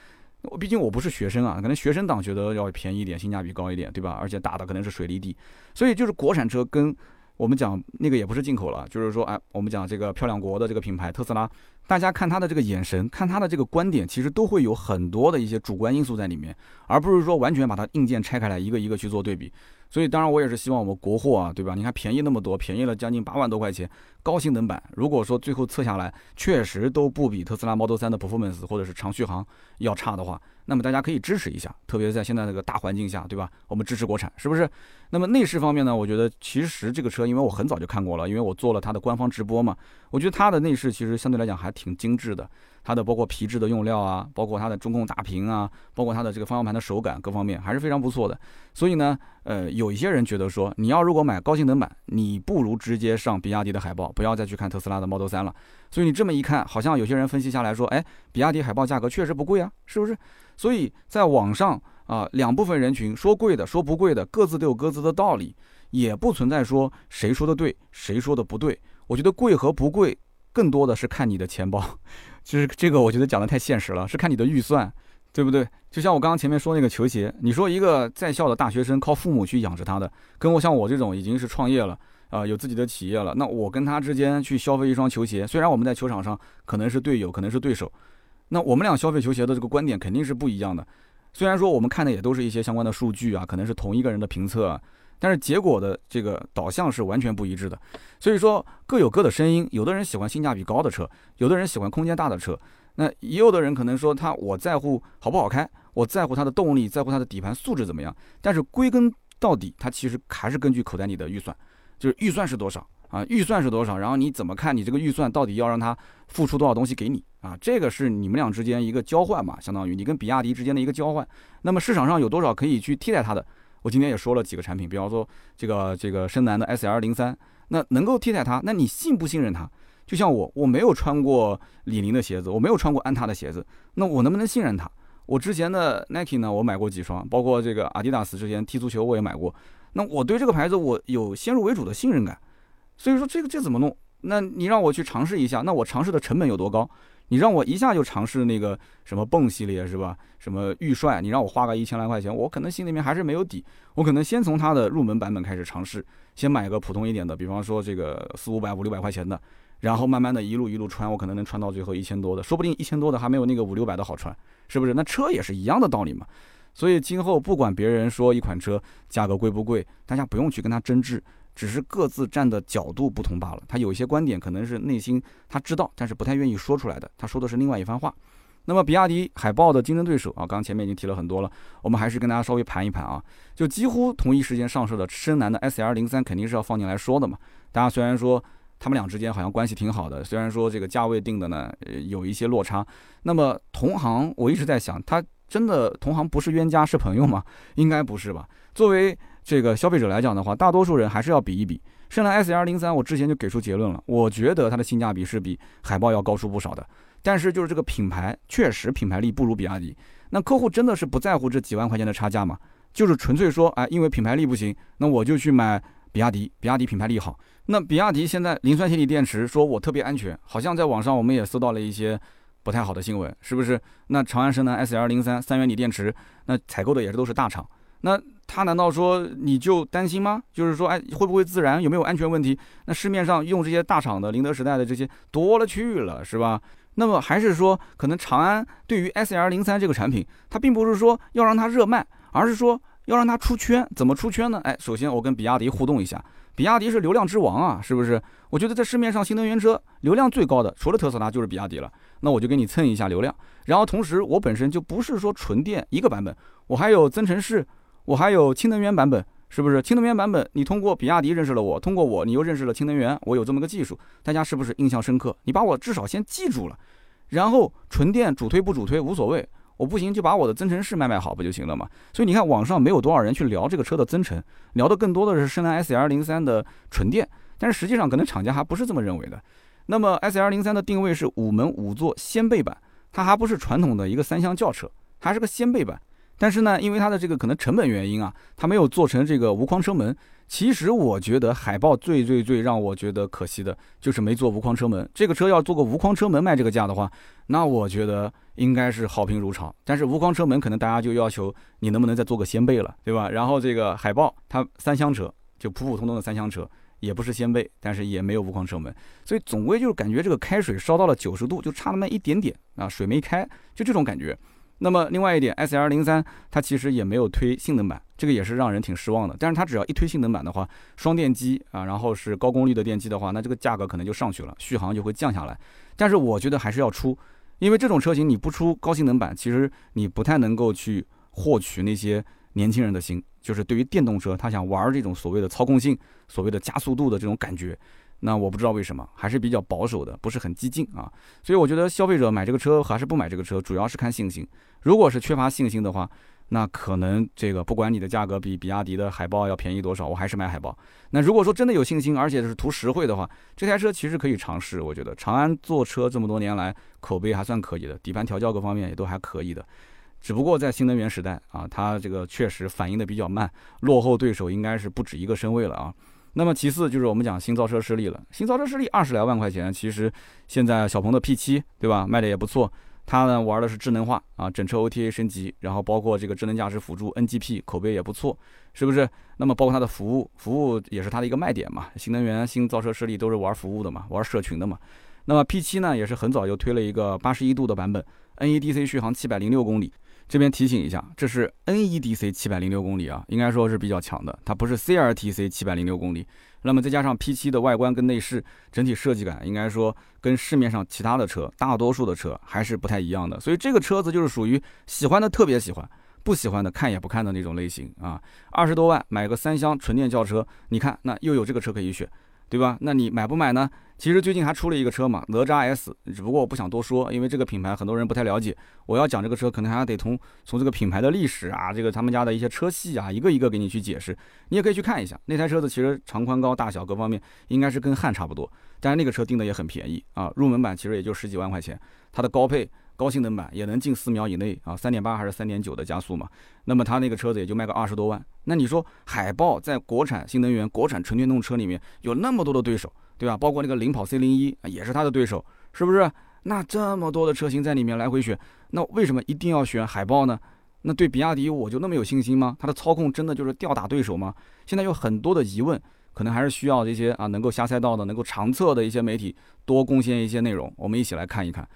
毕竟我不是学生啊，可能学生党觉得要便宜一点，性价比高一点，对吧？而且打的可能是水离地，所以就是国产车跟我们讲那个也不是进口了，就是说，哎，我们讲这个漂亮国的这个品牌特斯拉，大家看他的这个眼神，看他的这个观点，其实都会有很多的一些主观因素在里面，而不是说完全把它硬件拆开来一个一个去做对比。所以当然我也是希望我们国货啊，对吧？你看便宜那么多，便宜了将近8万多块钱，高性能版如果说最后测下来确实都不比特斯拉 Model 3的 performance 或者是长续航要差的话，那么大家可以支持一下，特别在现在这个大环境下，对吧？我们支持国产，是不是？那么内饰方面呢，我觉得其实这个车因为我很早就看过了，因为我做了它的官方直播嘛，我觉得它的内饰其实相对来讲还挺精致的，它的包括皮质的用料啊，包括它的中控大屏啊，包括它的这个方向盘的手感各方面还是非常不错的。所以呢，有一些人觉得说，你要如果买高性能版，你不如直接上比亚迪的海报，不要再去看特斯拉的 Model 3了。所以你这么一看，好像有些人分析下来说，哎，比亚迪海豹价格确实不贵啊，是不是？所以在网上啊，两部分人群说贵的说不贵的，各自都有各自的道理，也不存在说谁说的对谁说的不对。我觉得贵和不贵更多的是看你的钱包，其实这个我觉得讲的太现实了，是看你的预算，对不对？就像我刚刚前面说那个球鞋，你说一个在校的大学生靠父母去养着他的，跟我像我这种已经是创业了，有自己的企业了，那我跟他之间去消费一双球鞋，虽然我们在球场上可能是队友，可能是对手，那我们俩消费球鞋的这个观点肯定是不一样的。虽然说我们看的也都是一些相关的数据啊，可能是同一个人的评测啊，但是结果的这个导向是完全不一致的。所以说各有各的声音，有的人喜欢性价比高的车，有的人喜欢空间大的车，那也有的人可能说我在乎好不好开，我在乎它的动力，在乎它的底盘素质怎么样。但是归根到底，它其实还是根据口袋里的预算，就是预算是多少啊，预算是多少，然后你怎么看你这个预算到底要让它付出多少东西给你啊？这个是你们俩之间一个交换嘛，相当于你跟比亚迪之间的一个交换。那么市场上有多少可以去替代它的？我今天也说了几个产品，比方说这个深蓝的 SR03， 那能够替代它，那你信不信任它？就像我没有穿过李宁的鞋子，我没有穿过安踏的鞋子，那我能不能信任它？我之前的 Nike 呢，我买过几双，包括这个 Adidas 之前踢足球我也买过，那我对这个牌子我有先入为主的信任感，所以说这怎么弄？那你让我去尝试一下，那我尝试的成本有多高？你让我一下就尝试那个什么蹦系列是吧？什么预帅，你让我花个1000来块钱，我可能心里面还是没有底。我可能先从它的入门版本开始尝试，先买个普通一点的，比方说这个400-500、500-600块钱的，然后慢慢的一路一路穿，我可能能穿到最后1000多的，说不定1000多的还没有那个500-600的好穿，是不是？那车也是一样的道理嘛。所以今后不管别人说一款车价格贵不贵，大家不用去跟它争执。只是各自站的角度不同罢了，他有一些观点可能是内心他知道，但是不太愿意说出来的，他说的是另外一番话。那么比亚迪海豹的竞争对手啊，刚前面已经提了很多了，我们还是跟大家稍微盘一盘啊。就几乎同一时间上市的深蓝的 SR03 肯定是要放进来说的嘛。大家虽然说他们俩之间好像关系挺好的，虽然说这个价位定的呢有一些落差，那么同行我一直在想，他真的同行不是冤家是朋友吗？应该不是吧？作为这个消费者来讲的话，大多数人还是要比一比。深蓝 SR03 我之前就给出结论了，我觉得它的性价比是比海豹要高出不少的，但是就是这个品牌确实品牌力不如比亚迪。那客户真的是不在乎这几万块钱的差价吗？就是纯粹说，哎，因为品牌力不行，那我就去买比亚迪，比亚迪品牌力好。那比亚迪现在磷酸铁锂电池说我特别安全，好像在网上我们也搜到了一些不太好的新闻，是不是？那长安深蓝 SR03 3元锂电池，那采购的也是都是大厂，那他难道说你就担心吗？就是说，哎，会不会自燃？有没有安全问题？那市面上用这些大厂的宁德时代的这些多了去了，是吧？那么还是说，可能长安对于 SR03 这个产品，它并不是说要让它热卖，而是说要让它出圈。怎么出圈呢？哎，首先我跟比亚迪互动一下，比亚迪是流量之王啊，是不是？我觉得在市面上新能源车流量最高的，除了特斯拉就是比亚迪了。那我就给你蹭一下流量。然后同时，我本身就不是说纯电一个版本，我还有增程式。我还有氢能源版本，是不是？氢能源版本，你通过比亚迪认识了我，通过我你又认识了氢能源，我有这么个技术，大家是不是印象深刻？你把我至少先记住了，然后纯电主推不主推无所谓，我不行就把我的增程式卖好不就行了嘛？所以你看网上没有多少人去聊这个车的增程，聊的更多的是深蓝 SR03 的纯电，但是实际上可能厂家还不是这么认为的。那么 SR03 的定位是5门5座掀背版，它还不是传统的一个3厢轿车，还是个掀背版。但是呢，因为它的这个可能成本原因啊，它没有做成这个无框车门。其实我觉得海豹最让我觉得可惜的就是没做无框车门。这个车要做个无框车门卖这个价的话，那我觉得应该是好评如潮。但是无框车门可能大家就要求你能不能再做个掀背了，对吧？然后这个海豹它3厢车就普普通通的3厢车，也不是掀背，但是也没有无框车门，所以总归就是感觉这个开水烧到了90度，就差那么一点点啊，水没开，就这种感觉。那么另外一点 ，SR03 它其实也没有推性能版，这个也是让人挺失望的。但是它只要一推性能版的话，双电机啊，然后是高功率的电机的话，那这个价格可能就上去了，续航就会降下来。但是我觉得还是要出，因为这种车型你不出高性能版，其实你不太能够去获取那些年轻人的心，就是对于电动车他想玩这种所谓的操控性、所谓的加速度的这种感觉。那我不知道为什么还是比较保守的，不是很激进啊，所以我觉得消费者买这个车还是不买这个车，主要是看信心。如果是缺乏信心的话，那可能这个不管你的价格比比亚迪的海豹要便宜多少，我还是买海豹。那如果说真的有信心，而且是图实惠的话，这台车其实可以尝试。我觉得长安做车这么多年来，口碑还算可以的，底盘调教各方面也都还可以的。只不过在新能源时代啊，它这个确实反应的比较慢，落后对手应该是不止一个身位了啊。那么其次就是我们讲新造车势力了，新造车势力20来万块钱，其实现在小鹏的 P7 对吧，卖的也不错，它呢玩的是智能化啊，整车 OTA 升级，然后包括这个智能驾驶辅助 NGP 口碑也不错，是不是？那么包括它的服务也是它的一个卖点嘛，新能源新造车势力都是玩服务的嘛，玩社群的嘛。那么 P7 呢也是很早就推了一个81度的版本， NEDC 续航706公里，这边提醒一下，这是 NEDC 706公里啊，应该说是比较强的，它不是 CLTC 706公里。那么再加上 P7 的外观跟内饰整体设计感，应该说跟市面上其他的车，大多数的车还是不太一样的。所以这个车子就是属于喜欢的特别喜欢，不喜欢的看也不看的那种类型啊。20多万买个3厢纯电轿车，你看那又有这个车可以选，对吧？那你买不买呢？其实最近还出了一个车嘛，哪吒 S， 只不过我不想多说，因为这个品牌很多人不太了解。我要讲这个车，可能还得从这个品牌的历史啊，这个他们家的一些车系啊，一个一个给你去解释。你也可以去看一下那台车子，其实长宽高大小各方面应该是跟汉差不多，但是那个车定的也很便宜啊，入门版其实也就10几万块钱，它的高配高性能版也能近4秒以内啊，3.8 还是3.9的加速嘛。那么它那个车子也就卖个20多万。那你说海豹在国产新能源、国产纯电动车里面有那么多的对手，对吧？包括那个领跑 C01 也是它的对手，是不是？那这么多的车型在里面来回选，那为什么一定要选海豹呢？那对比亚迪我就那么有信心吗？它的操控真的就是吊打对手吗？现在有很多的疑问，可能还是需要这些啊能够下赛道的、能够长测的一些媒体多贡献一些内容，我们一起来看一看。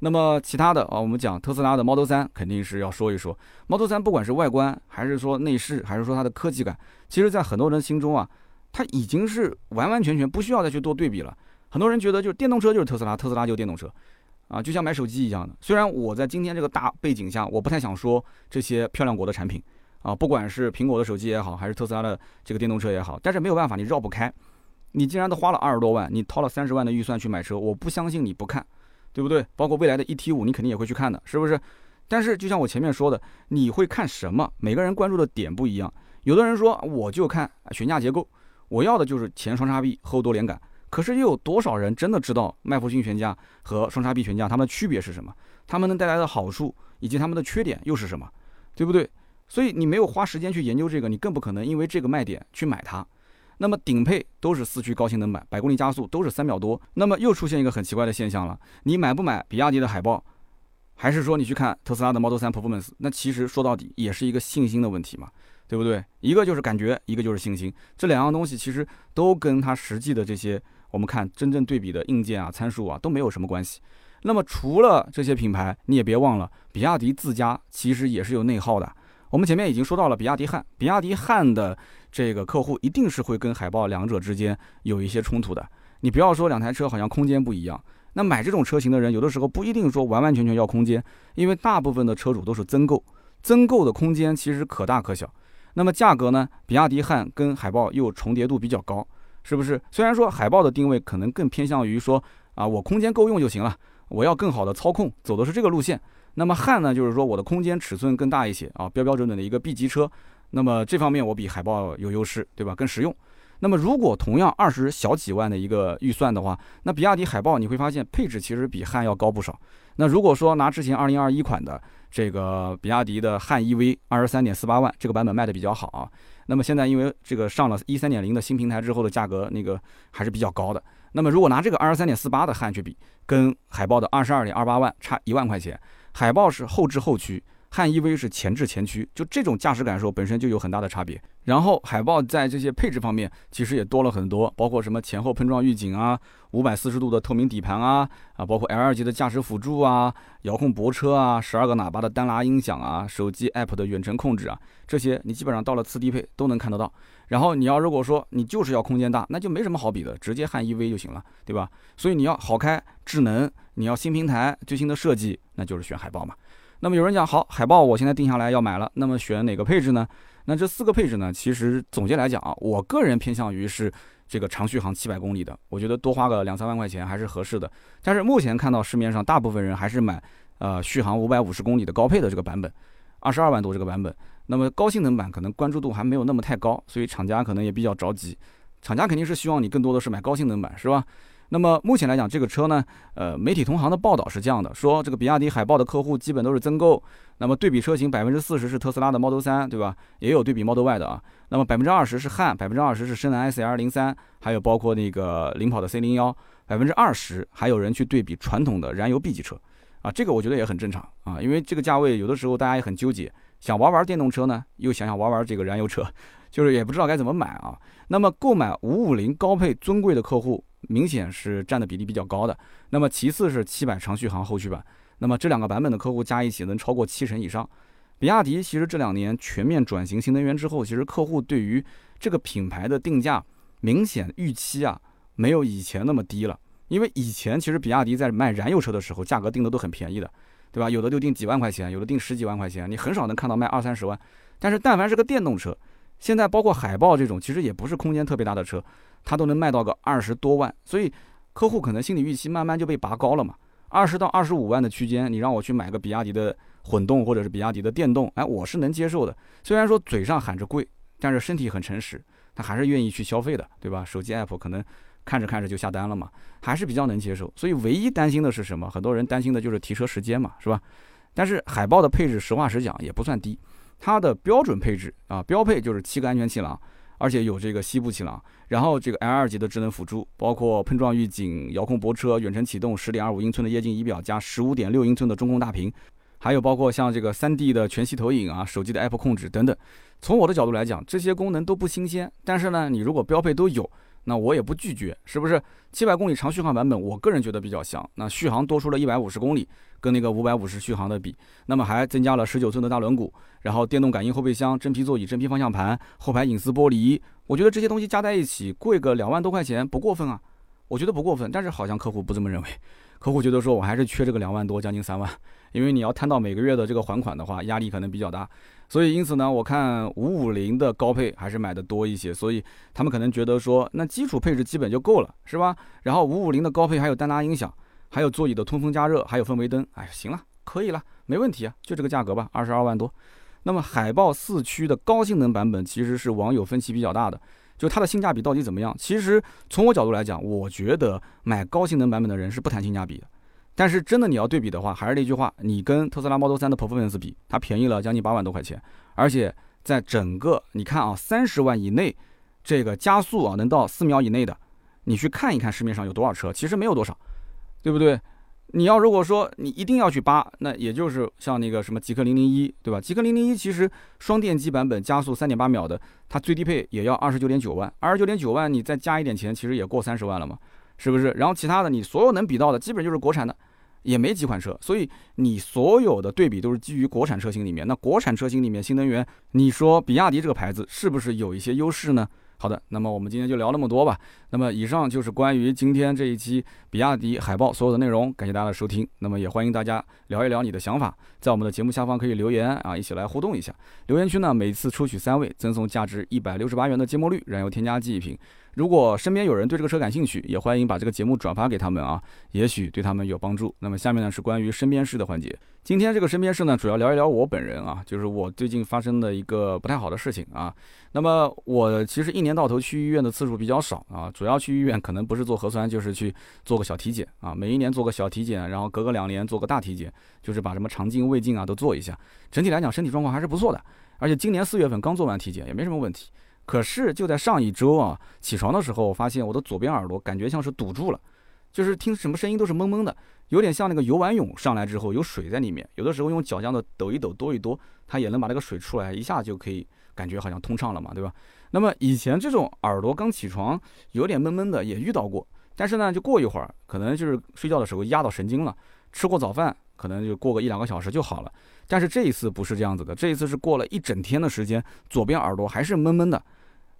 那么其他的啊，我们讲特斯拉的 Model 3肯定是要说一说。Model 3不管是外观，还是说内饰，还是说它的科技感，其实在很多人心中啊，它已经是完完全全不需要再去做对比了。很多人觉得就是电动车就是特斯拉，特斯拉就是电动车啊，就像买手机一样的。虽然我在今天这个大背景下，我不太想说这些漂亮国的产品啊，不管是苹果的手机也好，还是特斯拉的这个电动车也好，但是没有办法，你绕不开。你既然都花了20多万，你掏了30万的预算去买车，我不相信你不看，对不对？包括未来的 ET5 你肯定也会去看的，是不是？但是就像我前面说的，你会看什么，每个人关注的点不一样。有的人说我就看悬架结构，我要的就是前双叉臂后多连杆，可是又有多少人真的知道麦弗逊悬架和双叉臂悬架它们的区别是什么，它们能带来的好处以及它们的缺点又是什么，对不对？所以你没有花时间去研究这个，你更不可能因为这个卖点去买它。那么顶配都是4驱高性能版，百公里加速都是3秒多。那么又出现一个很奇怪的现象了，你买不买比亚迪的海豹，还是说你去看特斯拉的 Model 3 Performance， 那其实说到底也是一个信心的问题嘛，对不对？一个就是感觉，一个就是信心，这两样东西其实都跟它实际的这些我们看真正对比的硬件啊、参数啊都没有什么关系。那么除了这些品牌，你也别忘了比亚迪自家其实也是有内耗的。我们前面已经说到了比亚迪汉，比亚迪汉的这个客户一定是会跟海豹两者之间有一些冲突的。你不要说两台车好像空间不一样，那买这种车型的人有的时候不一定说完完全全要空间，因为大部分的车主都是增购，增购的空间其实可大可小。那么价格呢，比亚迪汉跟海豹又重叠度比较高，是不是？虽然说海豹的定位可能更偏向于说啊，我空间够用就行了，我要更好的操控，走的是这个路线。那么汉呢，就是说我的空间尺寸更大一些啊，标标准准的一个 B 级车。那么这方面我比海豹有优势，对吧？更实用。那么如果同样20小几万的一个预算的话，那比亚迪海豹你会发现配置其实比汉要高不少。那如果说拿之前2021款的这个比亚迪的汉 EV 23.48万这个版本卖的比较好啊，那么现在因为这个上了 E3.0 的新平台之后的价格那个还是比较高的。那么如果拿这个 23.48 的汉去比，跟海豹的 22.28 万差1万块钱，海豹是后置后驱，汉 EV 是前置前驱，就这种驾驶感受本身就有很大的差别。然后海豹在这些配置方面其实也多了很多，包括什么前后碰撞预警啊、540度的透明底盘啊，包括 L2 级的驾驶辅助啊、遥控泊车啊、12个喇叭的单喇音响啊、手机 APP 的远程控制啊，这些你基本上到了次低配都能看得到。然后你要如果说你就是要空间大，那就没什么好比的，直接汉 EV 就行了，对吧？所以你要好开、智能，你要新平台、最新的设计，那就是选海豹嘛。那么有人讲，好，海豹我现在定下来要买了，那么选哪个配置呢？那这4个配置呢，其实总结来讲啊，我个人偏向于是这个长续航700公里的，我觉得多花个2-3万块钱还是合适的。但是目前看到市面上大部分人还是买续航550公里的高配的这个版本，22万多这个版本。那么高性能版可能关注度还没有那么太高，所以厂家可能也比较着急，厂家肯定是希望你更多的是买高性能版，是吧？那么目前来讲，这个车呢，媒体同行的报道是这样的，说这个比亚迪海豹的客户基本都是增购，那么对比车型40%是特斯拉的 Model 3，对吧？也有对比 Model Y 的啊，那么20%是汉，20%是深蓝 SR03， 还有包括那个领跑的 C01，20%还有人去对比传统的燃油 B 级车，啊，这个我觉得也很正常啊，因为这个价位有的时候大家也很纠结，想玩玩电动车呢，又想玩玩这个燃油车，就是也不知道该怎么买啊。那么购买550高配尊贵的客户，明显是占的比例比较高的，那么其次是700长续航后驱版，那么这两个版本的客户加一起能超过70%以上。比亚迪其实这2年全面转型新能源之后，其实客户对于这个品牌的定价明显预期啊没有以前那么低了，因为以前其实比亚迪在卖燃油车的时候价格定的都很便宜的，对吧？有的就定几万块钱，有的定10几万块钱，你很少能看到卖20-30万。但是但凡是个电动车，现在包括海豹这种其实也不是空间特别大的车，它都能卖到个20多万，所以客户可能心理预期慢慢就被拔高了嘛。20到25万的区间，你让我去买个比亚迪的混动或者是比亚迪的电动，哎，我是能接受的。虽然说嘴上喊着贵，但是身体很诚实，他还是愿意去消费的，对吧？手机 app 可能看着看着就下单了嘛，还是比较能接受。所以唯一担心的是什么？很多人担心的就是提车时间嘛，是吧？但是海豹的配置，实话实讲也不算低，它的标准配置啊，标配就是7个安全气囊。而且有这个膝部气囊，然后这个 L2 级的智能辅助，包括碰撞预警、遥控泊车、远程启动、10.25英寸的液晶仪表加15.6英寸的中控大屏，还有包括像这个 3D 的全息投影啊、手机的 Apple 控制等等。从我的角度来讲，这些功能都不新鲜，但是呢，你如果标配都有，那我也不拒绝，是不是？700公里长续航版本，我个人觉得比较香。那续航多出了150公里，跟那个550续航的比，那么还增加了19寸的大轮毂，然后电动感应后备箱、真皮座椅、真皮方向盘、后排隐私玻璃，我觉得这些东西加在一起，贵个2万多块钱不过分啊，我觉得不过分。但是好像客户不这么认为，客户觉得说我还是缺这个2万多，将近3万，因为你要摊到每个月的这个还款的话，压力可能比较大。所以因此呢，我看550的高配还是买的多一些，所以他们可能觉得说，那基础配置基本就够了，是吧？然后550的高配还有单拉音响，还有座椅的通风加热，还有氛围灯，哎，行了，可以了，没问题啊，就这个价格吧，22万多。那么海豹4驱的高性能版本其实是网友分歧比较大的，就它的性价比到底怎么样？其实从我角度来讲，我觉得买高性能版本的人是不谈性价比的。但是真的你要对比的话，还是那句话，你跟特斯拉 Model 3的 Performance 比，它便宜了将近8万多块钱，而且在整个你看啊，30万以内，这个加速啊能到4秒以内的，你去看一看市面上有多少车，其实没有多少，对不对？你要如果说你一定要去扒，那也就是像那个什么极氪001，对吧？极氪001其实双电机版本加速3.8秒的，它最低配也要29.9万，29.9万你再加一点钱，其实也过30万了嘛，是不是？然后其他的你所有能比到的，基本就是国产的。也没几款车，所以你所有的对比都是基于国产车型里面。那国产车型里面新能源，你说比亚迪这个牌子是不是有一些优势呢？好的，那么我们今天就聊那么多吧。那么以上就是关于今天这一期比亚迪海豹所有的内容，感谢大家的收听。那么也欢迎大家聊一聊你的想法，在我们的节目下方可以留言啊，一起来互动一下。留言区呢，每次抽取3位，赠送价值168元的芥末绿燃油添加剂一瓶。如果身边有人对这个车感兴趣，也欢迎把这个节目转发给他们啊，也许对他们有帮助。那么下面呢是关于身边事的环节。今天这个身边事呢，主要聊一聊我本人啊，就是我最近发生的一个不太好的事情啊。那么我其实一年到头去医院的次数比较少啊，主要去医院可能不是做核酸，就是去做个小体检啊，每一年做个小体检，然后隔个2年做个大体检，就是把什么肠镜、胃镜啊都做一下。整体来讲，身体状况还是不错的，而且今年4月份刚做完体检，也没什么问题。可是就在上一周啊，起床的时候，我发现我的左边耳朵感觉像是堵住了，就是听什么声音都是蒙蒙的，有点像那个游完泳上来之后有水在里面，有的时候用脚这样的抖一抖、多一多，它也能把那个水出来，一下就可以感觉好像通畅了嘛，对吧？那么以前这种耳朵刚起床有点闷闷的也遇到过，但是呢，就过一会儿，可能就是睡觉的时候压到神经了，吃过早饭，可能就过个1-2个小时就好了。但是这一次不是这样子的，这一次是过了一整天的时间，左边耳朵还是闷闷的。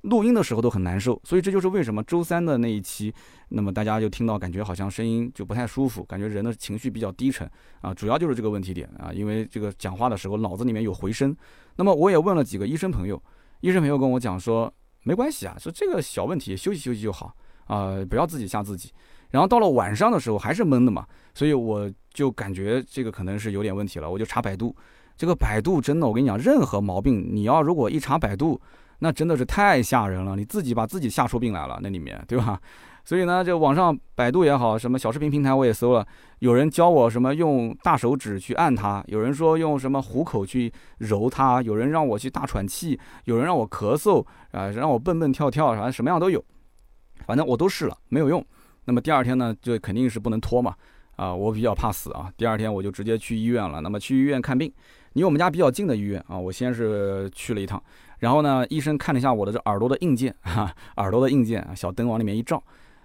录音的时候都很难受，所以这就是为什么周三的那一期，那么大家就听到感觉好像声音就不太舒服，感觉人的情绪比较低沉啊，主要就是这个问题点啊，因为这个讲话的时候脑子里面有回声。那么我也问了几个医生朋友，医生朋友跟我讲说没关系啊，说这个小问题休息休息就好啊，不要自己吓自己。然后到了晚上的时候还是闷的嘛，所以我就感觉这个可能是有点问题了，我就查百度。这个百度真的，我跟你讲，任何毛病你要如果一查百度，那真的是太吓人了，你自己把自己吓出病来了，那里面，对吧？所以呢，这网上百度也好，什么小视频平台我也搜了，有人教我什么用大手指去按它，有人说用什么虎口去揉它，有人让我去大喘气，有人让我咳嗽啊，让我蹦蹦跳跳，反正什么样都有，反正我都试了，没有用。那么第二天呢，就肯定是不能拖嘛，啊，我比较怕死啊，第二天我就直接去医院了。那么去医院看病，离我们家比较近的医院啊，我先是去了一趟。然后呢，医生看了一下我的这耳朵的硬件，耳朵的硬件，小灯往里面一照，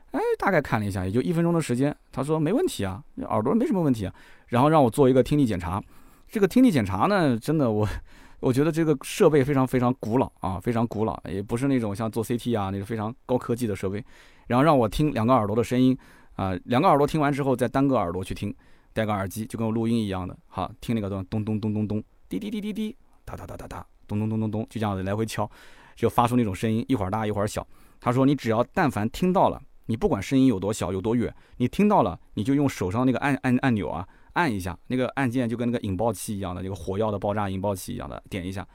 哎，大概看了一下，也就1分钟的时间，他说没问题啊，耳朵没什么问题啊。然后让我做一个听力检查，这个听力检查呢，真的我觉得这个设备非常非常古老啊，非常古老，也不是那种像做 CT 啊那种非常高科技的设备。然后让我听2个耳朵的声音啊、2个耳朵听完之后，再单个耳朵去听，戴个耳机就跟我录音一样的，好听那个咚咚咚咚咚咚，滴滴滴滴滴，哒哒哒哒哒。咚咚咚咚咚，就这样子来回敲，就发出那种声音，一会儿大一会儿小。他说你只要但凡听到了，你不管声音有多小有多远，你听到了你就用手上那个按钮啊，按一下，那个按键就跟那个引爆器一样的，那个火药的爆炸引爆器一样的，点一下。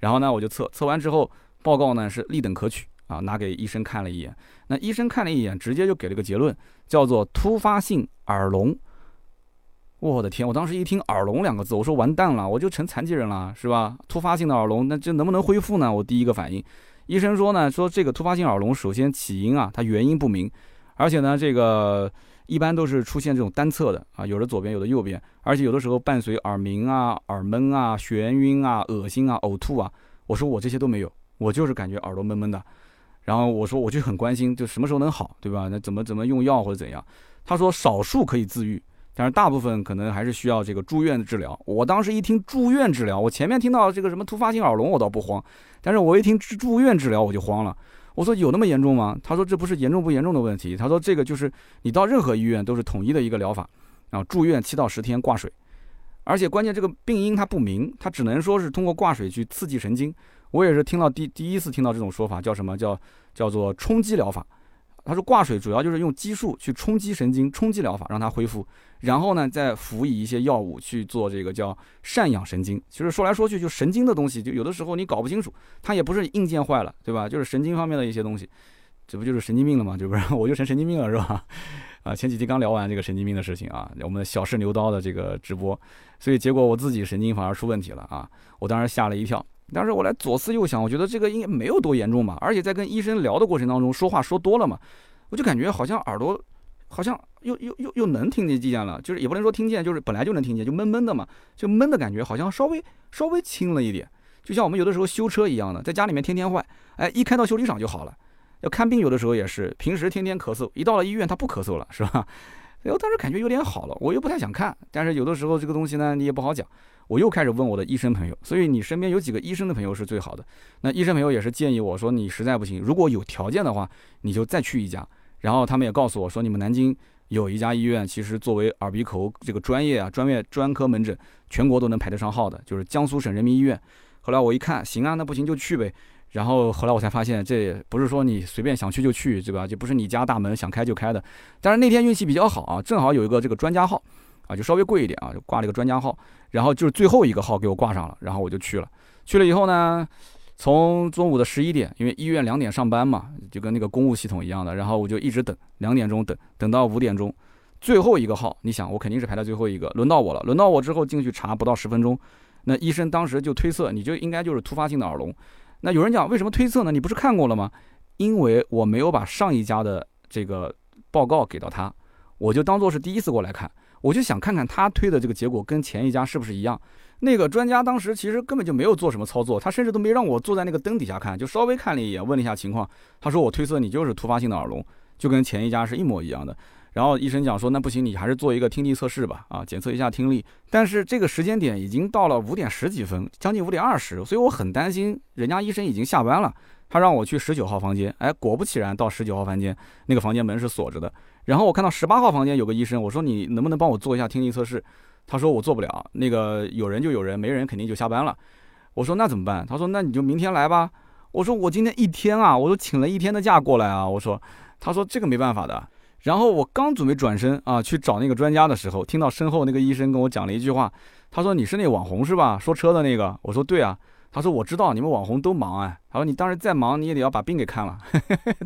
然后呢，我就测完之后，报告呢是立等可取啊，拿给医生看了一眼。那医生看了一眼，直接就给了个结论，叫做突发性耳聋。我的天！我当时一听“耳聋”2个字，我说完蛋了，我就成残疾人了，是吧？突发性的耳聋，那这能不能恢复呢？我第一个反应，医生说呢，说这个突发性耳聋，首先起因啊，它原因不明，而且呢，这个一般都是出现这种单侧的啊，有的左边，有的右边，而且有的时候伴随耳鸣啊、耳闷啊、眩晕啊、恶心啊、呕吐啊。我说我这些都没有，我就是感觉耳朵闷闷的。然后我说我就很关心，就什么时候能好，对吧？那怎么用药或者怎样？他说少数可以自愈。但是大部分可能还是需要这个住院治疗。我当时一听住院治疗，我前面听到这个什么突发性耳聋我倒不慌，但是我一听住院治疗我就慌了。我说有那么严重吗？他说这不是严重不严重的问题，他说这个就是你到任何医院都是统一的一个疗法，然后住院7到10天挂水，而且关键这个病因它不明，它只能说是通过挂水去刺激神经。我也是听到第一次听到这种说法，叫什么叫做冲击疗法。他说挂水主要就是用激素去冲击神经，冲击疗法让它恢复，然后呢再辅以一些药物去做这个叫赡养神经。其实说来说去就神经的东西，就有的时候你搞不清楚，它也不是硬件坏了，对吧？就是神经方面的一些东西，这不就是神经病了吗？这不是我就成神经病了是吧？啊，前几天刚聊完这个神经病的事情啊，我们小试牛刀的这个直播，所以结果我自己神经反而出问题了啊，我当时吓了一跳。但是我来左思右想，我觉得这个应该没有多严重吧，而且在跟医生聊的过程当中，说话说多了嘛，我就感觉好像耳朵好像又能听见了，就是也不能说听见，就是本来就能听见，就闷闷的嘛，就闷的感觉好像稍微轻了一点，就像我们有的时候修车一样的，在家里面天天坏，哎，一开到修理厂就好了。要看病有的时候也是，平时天天咳嗽，一到了医院他不咳嗽了，是吧？我当时感觉有点好了，我又不太想看，但是有的时候这个东西呢，你也不好讲。我又开始问我的医生朋友，所以你身边有几个医生的朋友是最好的。那医生朋友也是建议我说，你实在不行，如果有条件的话，你就再去一家。然后他们也告诉我说，你们南京有一家医院，其实作为耳鼻喉这个专业啊，专科门诊，全国都能排得上号的，就是江苏省人民医院。后来我一看，行啊，那不行就去呗。然后后来我才发现，这不是说你随便想去就去，对吧？就不是你家大门想开就开的。但是那天运气比较好啊，正好有一个这个专家号啊，就稍微贵一点啊，就挂了一个专家号，然后就是最后一个号给我挂上了，然后我就去了。去了以后呢，从中午的11点，因为医院2点上班嘛，就跟那个公务系统一样的，然后我就一直等，2点钟等到5点钟，最后一个号，你想我肯定是排到最后一个，轮到我了。轮到我之后进去查，不到10分钟，那医生当时就推测你就应该就是突发性的耳聋。那有人讲为什么推测呢？你不是看过了吗？因为我没有把上一家的这个报告给到他，我就当做是第一次过来看，我就想看看他推的这个结果跟前一家是不是一样。那个专家当时其实根本就没有做什么操作，他甚至都没让我坐在那个灯底下看，就稍微看了一眼，问了一下情况。他说我推测你就是突发性的耳聋，就跟前一家是一模一样的。然后医生讲说，那不行，你还是做一个听力测试吧，啊，检测一下听力。但是这个时间点已经到了5点十几分，将近5点20，所以我很担心，人家医生已经下班了。他让我去19号房间，哎，果不其然，到19号房间，那个房间门是锁着的。然后我看到18号房间有个医生，我说你能不能帮我做一下听力测试？他说我做不了，那个有人就有人，没人肯定就下班了。我说那怎么办？他说那你就明天来吧。我说我今天一天啊，我都请了一天的假过来啊。我说，他说这个没办法的。然后我刚准备转身啊，去找那个专家的时候，听到身后那个医生跟我讲了一句话，他说你是那网红是吧？说车的那个。我说对啊。他说我知道你们网红都忙哎。他说你当时再忙你也得要把病给看了。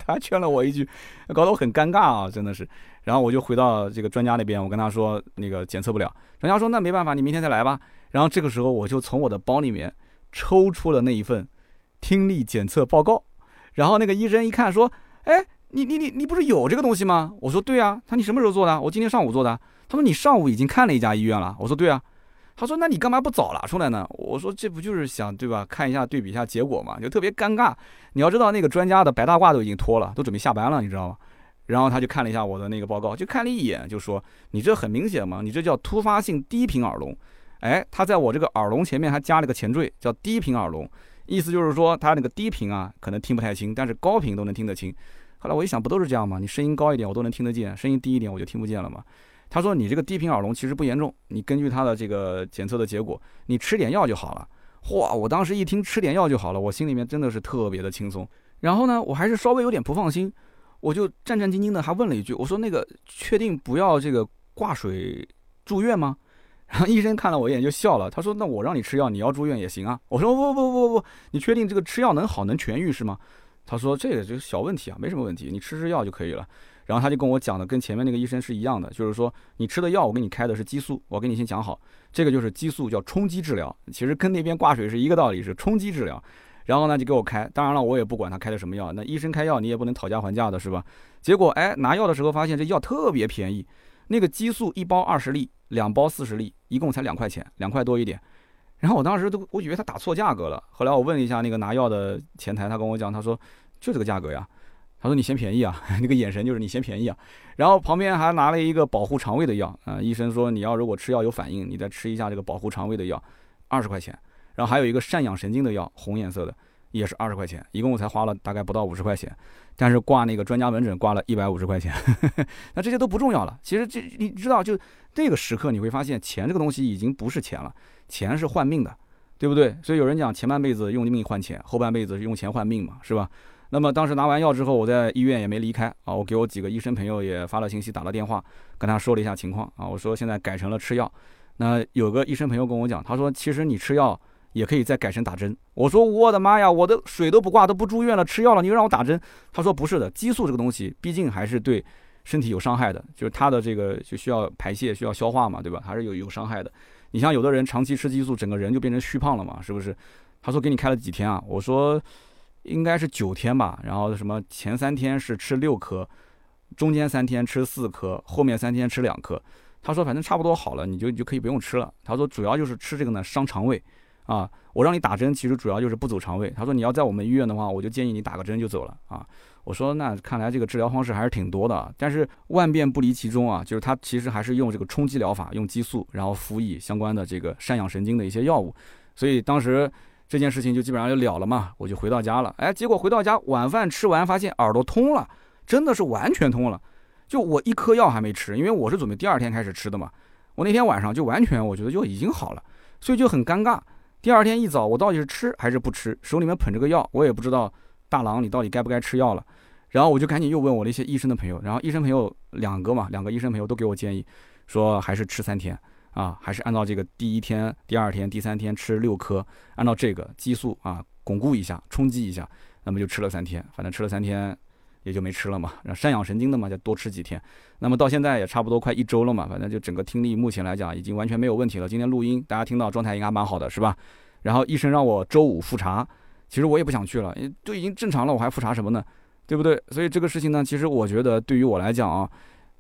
他劝了我一句，搞得我很尴尬啊，真的是。然后我就回到这个专家那边，我跟他说那个检测不了。专家说那没办法，你明天再来吧。然后这个时候我就从我的包里面抽出了那一份听力检测报告。然后那个医生一看说，哎，你不是有这个东西吗？我说对啊。他说你什么时候做的？我今天上午做的。他说你上午已经看了一家医院了？我说对啊。他说那你干嘛不早拿出来呢？我说这不就是想对吧，看一下对比一下结果嘛，就特别尴尬。你要知道那个专家的白大褂都已经脱了，都准备下班了，你知道吗？然后他就看了一下我的那个报告，就看了一眼，就说你这很明显嘛，你这叫突发性低频耳聋。哎，他在我这个耳聋前面还加了个前缀，叫低频耳聋，意思就是说他那个低频啊可能听不太清，但是高频都能听得清。后来我一想，不都是这样吗？你声音高一点我都能听得见，声音低一点我就听不见了嘛。他说你这个低频耳聋其实不严重，你根据他的这个检测的结果，你吃点药就好了。哇，我当时一听吃点药就好了，我心里面真的是特别的轻松。然后呢，我还是稍微有点不放心，我就战战兢兢的还问了一句，我说那个确定不要这个挂水住院吗？然后医生看了我一眼就笑了，他说那我让你吃药，你要住院也行啊。我说不，你确定这个吃药能好能痊愈是吗？他说这个就是小问题啊，没什么问题，你吃药就可以了。然后他就跟我讲的跟前面那个医生是一样的，就是说你吃的药我给你开的是激素，我给你先讲好，这个就是激素，叫冲击治疗，其实跟那边挂水是一个道理，是冲击治疗。然后呢就给我开，当然了我也不管他开的什么药，那医生开药你也不能讨价还价的是吧？结果哎，拿药的时候发现这药特别便宜，那个激素1包20粒，2包40粒，一共才2块钱，2块多一点。然后我当时都我以为他打错价格了，后来我问了一下那个拿药的前台，他跟我讲，他说就这个价格呀，他说你嫌便宜啊，那个眼神就是你嫌便宜啊。然后旁边还拿了一个保护肠胃的药啊，医生说你要如果吃药有反应，你再吃一下这个保护肠胃的药，20块钱。然后还有一个散养神经的药，红颜色的也是20块钱，一共我才花了大概不到50块钱，但是挂那个专家门诊挂了150块钱。那这些都不重要了，其实这你知道，就这个时刻你会发现钱这个东西已经不是钱了，钱是换命的，对不对？所以有人讲前半辈子用命换钱，后半辈子用钱换命嘛，是吧？那么当时拿完药之后，我在医院也没离开啊，我给我几个医生朋友也发了信息，打了电话，跟他说了一下情况啊，我说现在改成了吃药。那有个医生朋友跟我讲，他说其实你吃药也可以再改成打针。我说我的妈呀，我的水都不挂，都不住院了，吃药了，你又让我打针？他说不是的，激素这个东西毕竟还是对身体有伤害的，就是它的这个就需要排泄，需要消化嘛，对吧？还是有伤害的。你像有的人长期吃激素，整个人就变成虚胖了嘛，是不是？他说给你开了几天啊？我说应该是9天吧。然后什么前3天是吃6颗，中间3天吃4颗，后面3天吃2颗。他说反正差不多好了，你就可以不用吃了。他说主要就是吃这个呢伤肠胃啊。我让你打针其实主要就是不走肠胃。他说你要在我们医院的话，我就建议你打个针就走了啊。我说那看来这个治疗方式还是挺多的啊，但是万变不离其宗啊，就是他其实还是用这个冲击疗法，用激素，然后辅以相关的这个散养神经的一些药物。所以当时这件事情就基本上就了了嘛，我就回到家了。哎，结果回到家晚饭吃完，发现耳朵通了，真的是完全通了。就我一颗药还没吃，因为我是准备第2天开始吃的嘛。我那天晚上就完全我觉得就已经好了，所以就很尴尬。第二天一早，我到底是吃还是不吃？手里面捧着个药，我也不知道大郎你到底该不该吃药了。然后我就赶紧又问我的一些医生的朋友，然后医生朋友两个医生朋友都给我建议，说还是吃3天啊，还是按照这个第1天、2天、3天吃6颗，按照这个激素啊巩固一下，冲击一下。那么就吃了3天，反正吃了3天也就没吃了嘛，然后赡养神经的嘛，就多吃几天。那么到现在也差不多快1周了嘛，反正就整个听力目前来讲已经完全没有问题了。今天录音大家听到状态应该蛮好的，是吧？然后医生让我周5复查，其实我也不想去了，都已经正常了，我还复查什么呢？对不对？所以这个事情呢，其实我觉得对于我来讲啊，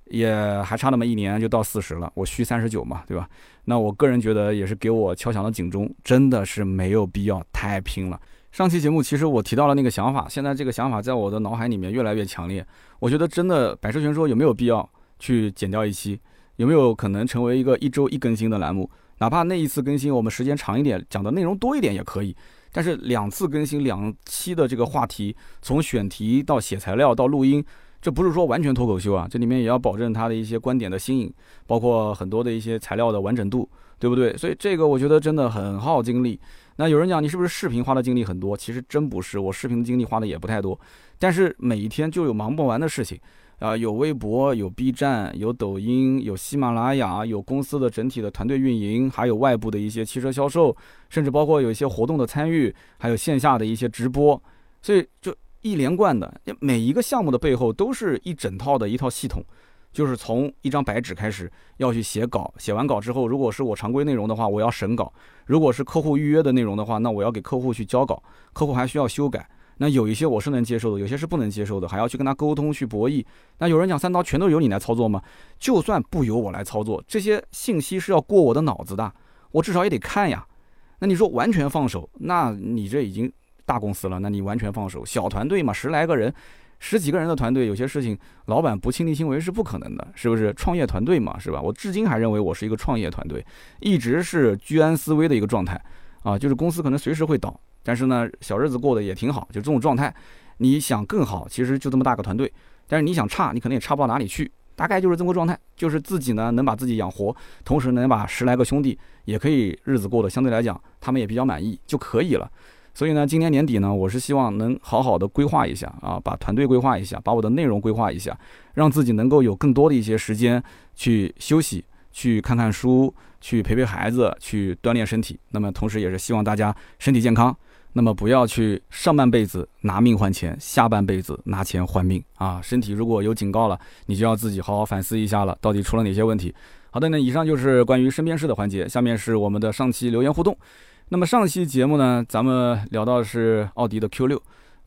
也还差那么1年就到40了，我虚39嘛，对吧？那我个人觉得也是给我敲响了警钟，真的是没有必要太拼了。上期节目其实我提到了那个想法，现在这个想法在我的脑海里面越来越强烈。我觉得真的百车全说有没有必要去剪掉一期，有没有可能成为一个1周1更新的栏目？哪怕那一次更新我们时间长一点，讲的内容多一点也可以。但是2次更新2期的这个话题，从选题到写材料到录音，这不是说完全脱口秀啊，这里面也要保证他的一些观点的新颖，包括很多的一些材料的完整度，对不对？所以这个我觉得真的很耗精力。那有人讲你是不是视频花的精力很多？其实真不是，我视频的精力花的也不太多，但是每一天就有忙不完的事情啊、有微博，有 B 站，有抖音，有喜马拉雅，有公司的整体的团队运营，还有外部的一些汽车销售，甚至包括有一些活动的参与，还有线下的一些直播，所以就一连贯的，每一个项目的背后都是一整套的一套系统。就是从一张白纸开始要去写稿，写完稿之后，如果是我常规内容的话，我要审稿；如果是客户预约的内容的话，那我要给客户去交稿，客户还需要修改。那有一些我是能接受的，有些是不能接受的，还要去跟他沟通去博弈。那有人讲3刀全都由你来操作吗？就算不由我来操作，这些信息是要过我的脑子的，我至少也得看呀。那你说完全放手，那你这已经大公司了，那你完全放手，小团队嘛，10来个人。10几个人的团队，有些事情老板不亲力亲为是不可能的，是不是？创业团队嘛，是吧？我至今还认为我是一个创业团队，一直是居安思危的一个状态啊，就是公司可能随时会倒，但是呢，小日子过得也挺好，就这种状态。你想更好，其实就这么大个团队，但是你想差，你可能也差不到哪里去，大概就是这么个状态。就是自己呢能把自己养活，同时能把10来个兄弟也可以日子过得相对来讲，他们也比较满意就可以了。所以呢，今年年底呢，我是希望能好好的规划一下啊，把团队规划一下，把我的内容规划一下，让自己能够有更多的一些时间去休息，去看看书，去陪陪孩子，去锻炼身体。那么同时也是希望大家身体健康，那么不要去上半辈子拿命换钱，下半辈子拿钱换命啊！身体如果有警告了，你就要自己好好反思一下了，到底出了哪些问题。好的呢，以上就是关于身边事的环节，下面是我们的上期留言互动。那么上期节目呢，咱们聊到的是奥迪的 Q6，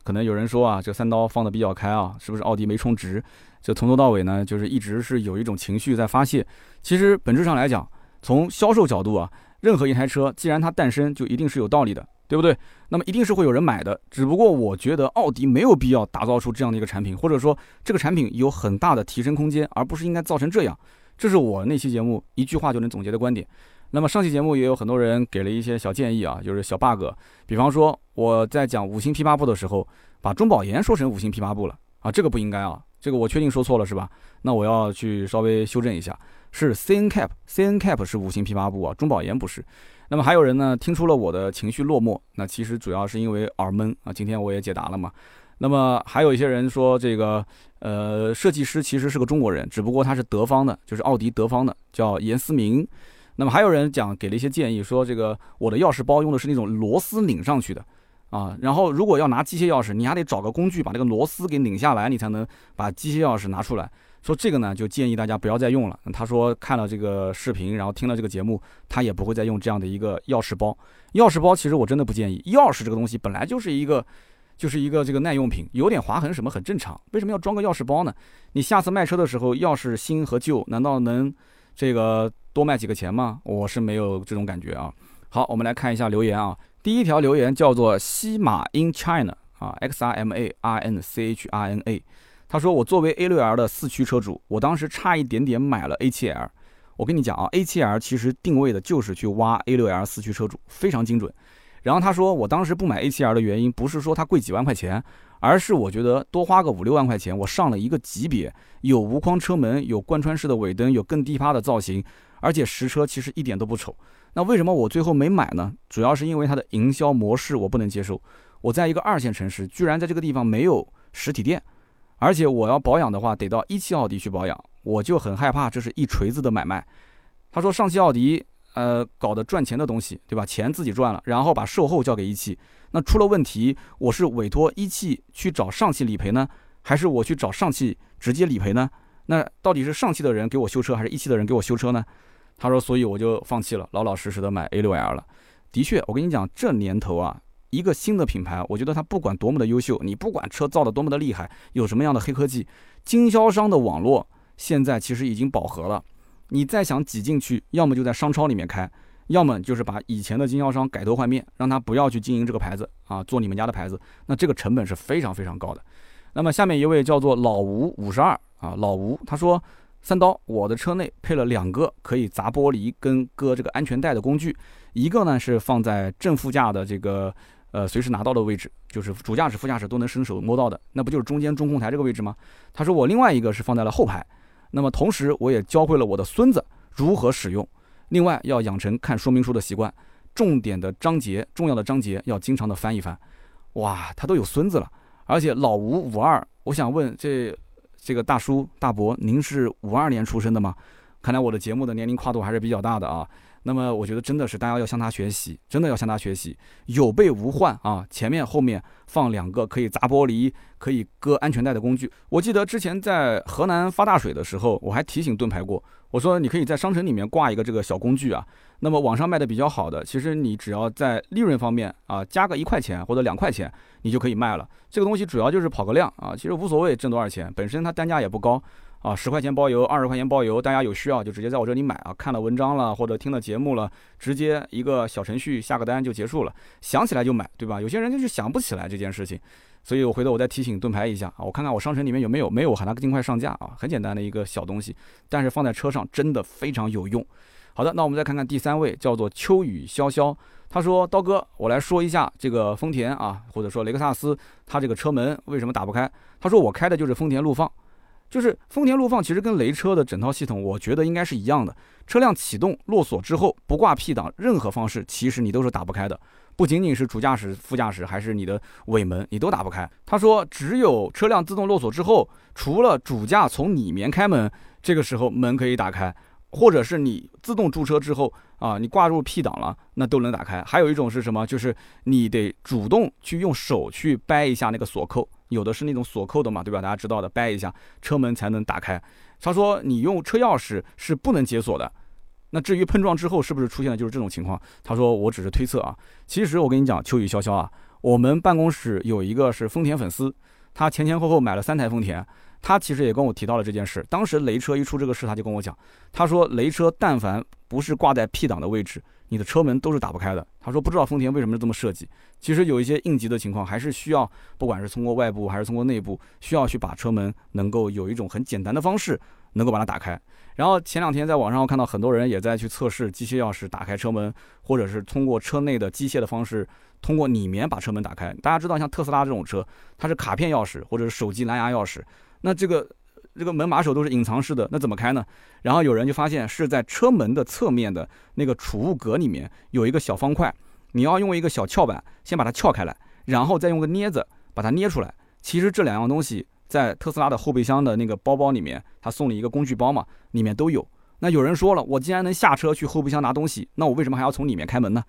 可能有人说啊，这3刀放的比较开啊，是不是奥迪没充值？这从头到尾呢，就是一直是有一种情绪在发泄。其实本质上来讲，从销售角度啊，任何一台车既然它诞生，就一定是有道理的，对不对？那么一定是会有人买的。只不过我觉得奥迪没有必要打造出这样的一个产品，或者说这个产品有很大的提升空间，而不是应该造成这样。这是我那期节目一句话就能总结的观点。那么上期节目也有很多人给了一些小建议啊，就是小 bug， 比方说我在讲5星批发部的时候，把中保研说成5星批发部了啊，这个不应该啊，这个我确定说错了是吧？那我要去稍微修正一下，是 CNCAP 是5星批发部啊，中保研不是。那么还有人呢听出了我的情绪落寞，那其实主要是因为耳闷啊，今天我也解答了嘛。那么还有一些人说这个设计师其实是个中国人，只不过他是德方的，就是奥迪德方的，叫严思明。那么还有人讲给了一些建议，说这个我的钥匙包用的是那种螺丝拧上去的啊，然后如果要拿机械钥匙，你还得找个工具把这个螺丝给拧下来，你才能把机械钥匙拿出来。说这个呢，就建议大家不要再用了。他说看了这个视频，然后听了这个节目，他也不会再用这样的一个钥匙包。钥匙包其实我真的不建议，钥匙这个东西本来就是一个这个耐用品，有点划痕什么很正常，为什么要装个钥匙包呢？你下次卖车的时候，钥匙新和旧难道能这个多卖几个钱吗？我是没有这种感觉啊。好，我们来看一下留言啊。第一条留言叫做西马 in China 啊 ，XRMARNCHRNA。他说我作为 A6L 的4驱车主，我当时差一点点买了 A7L。我跟你讲啊 ，A7L 其实定位的就是去挖 A6L 4驱车主，非常精准。然后他说我当时不买 A7L 的原因不是说它贵几万块钱，而是我觉得多花个5、6万块钱，我上了一个级别，有无框车门，有贯穿式的尾灯，有更低趴的造型。而且实车其实一点都不丑，那为什么我最后没买呢？主要是因为它的营销模式我不能接受。我在一个二线城市，居然在这个地方没有实体店，而且我要保养的话，得到1汽奥迪去保养，我就很害怕，这是一锤子的买卖。他说上汽奥迪搞的赚钱的东西，对吧？钱自己赚了，然后把售后交给1汽，那出了问题，我是委托1汽去找上汽理赔呢，还是我去找上汽直接理赔呢？那到底是上汽的人给我修车，还是1汽的人给我修车呢？他说，所以我就放弃了，老老实实的买 A6L 了。的确，我跟你讲，这年头啊，一个新的品牌，我觉得它不管多么的优秀，你不管车造的多么的厉害，有什么样的黑科技，经销商的网络现在其实已经饱和了。你再想挤进去，要么就在商超里面开，要么就是把以前的经销商改头换面，让他不要去经营这个牌子啊，做你们家的牌子。那这个成本是非常非常高的。那么下面一位叫做老吴52啊，老吴他说，三刀，我的车内配了2个可以砸玻璃跟割这个安全带的工具，一个呢是放在正副驾的这个随时拿到的位置，就是主驾驶副驾驶都能伸手摸到的，那不就是中间中控台这个位置吗？他说我另外一个是放在了后排，那么同时我也教会了我的孙子如何使用。另外要养成看说明书的习惯，重点的章节、重要的章节要经常的翻一翻。哇，他都有孙子了。而且老吴52，我想问这个大叔大伯，您是52年出生的吗？看来我的节目的年龄跨度还是比较大的啊。那么我觉得真的是大家要向他学习，真的要向他学习，有备无患啊！前面后面放2个可以砸玻璃、可以割安全带的工具。我记得之前在河南发大水的时候，我还提醒盾牌过，我说你可以在商城里面挂一个这个小工具啊。那么网上卖的比较好的，其实你只要在利润方面啊加个1块钱或者2块钱，你就可以卖了。这个东西主要就是跑个量啊，其实无所谓挣多少钱，本身它单价也不高。啊，10块钱包邮，20块钱包邮，大家有需要就直接在我这里买啊！看了文章了，或者听了节目了，直接一个小程序下个单就结束了。想起来就买，对吧？有些人就是想不起来这件事情，所以我回头我再提醒盾牌一下啊，我看看我商城里面有没有，没有我喊他尽快上架啊，很简单的一个小东西，但是放在车上真的非常有用。好的，那我们再看看第三位，叫做秋雨潇潇，他说刀哥，我来说一下这个丰田啊，或者说雷克萨斯，它这个车门为什么打不开？他说我开的就是丰田陆放。就是丰田陆放其实跟雷车的整套系统，我觉得应该是一样的。车辆启动落锁之后，不挂 P 档，任何方式其实你都是打不开的，不仅仅是主驾驶、副驾驶，还是你的尾门，你都打不开。他说，只有车辆自动落锁之后，除了主驾从里面开门，这个时候门可以打开，或者是你自动驻车之后啊，你挂入 P 档了，那都能打开。还有一种是什么？就是你得主动去用手去掰一下那个锁扣。有的是那种锁扣的嘛，对吧？大家知道的，掰一下车门才能打开。他说你用车钥匙是不能解锁的。那至于碰撞之后是不是出现的就是这种情况，他说我只是推测啊。其实我跟你讲，秋雨潇潇啊，我们办公室有一个是丰田粉丝，他前后买了3台丰田，他其实也跟我提到了这件事。当时雷车一出这个事，他就跟我讲，他说雷车但凡不是挂在 P 档的位置，你的车门都是打不开的。他说不知道丰田为什么这么设计。其实有一些应急的情况，还是需要不管是通过外部还是通过内部，需要去把车门能够有一种很简单的方式能够把它打开。然后前2天在网上我看到很多人也在去测试机械钥匙打开车门，或者是通过车内的机械的方式，通过里面把车门打开。大家知道像特斯拉这种车，它是卡片钥匙或者是手机蓝牙钥匙，那这个门把手都是隐藏式的，那怎么开呢？然后有人就发现是在车门的侧面的那个储物格里面有一个小方块，你要用一个小撬板先把它撬开来，然后再用个镊子把它捏出来。其实这2样东西在特斯拉的后备箱的那个包包里面，他送了一个工具包嘛，里面都有。那有人说了，我既然能下车去后备箱拿东西，那我为什么还要从里面开门呢？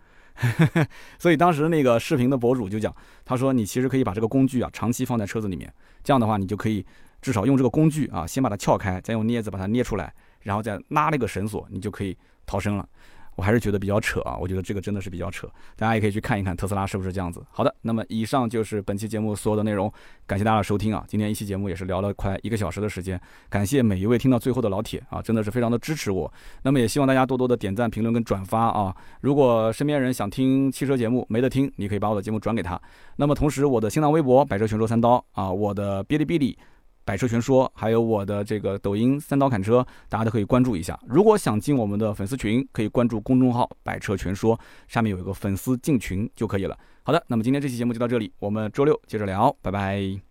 所以当时那个视频的博主就讲，他说你其实可以把这个工具啊长期放在车子里面，这样的话你就可以至少用这个工具啊，先把它撬开，再用镊子把它捏出来，然后再拉那个绳索，你就可以逃生了。我还是觉得比较扯啊，我觉得这个真的是比较扯，大家也可以去看一看特斯拉是不是这样子。好的，那么以上就是本期节目所有的内容，感谢大家的收听啊。今天一期节目也是聊了快1个小时的时间，感谢每一位听到最后的老铁啊，真的是非常的支持我。那么也希望大家多多的点赞、评论跟转发啊。如果身边人想听汽车节目没得听，你可以把我的节目转给他。那么同时我的新浪微博百车全说三刀啊，我的哔哩哔哩百车全说，还有我的这个抖音三刀砍车，大家都可以关注一下。如果想进我们的粉丝群，可以关注公众号百车全说，下面有一个粉丝进群就可以了。好的，那么今天这期节目就到这里，我们周6接着聊，拜拜。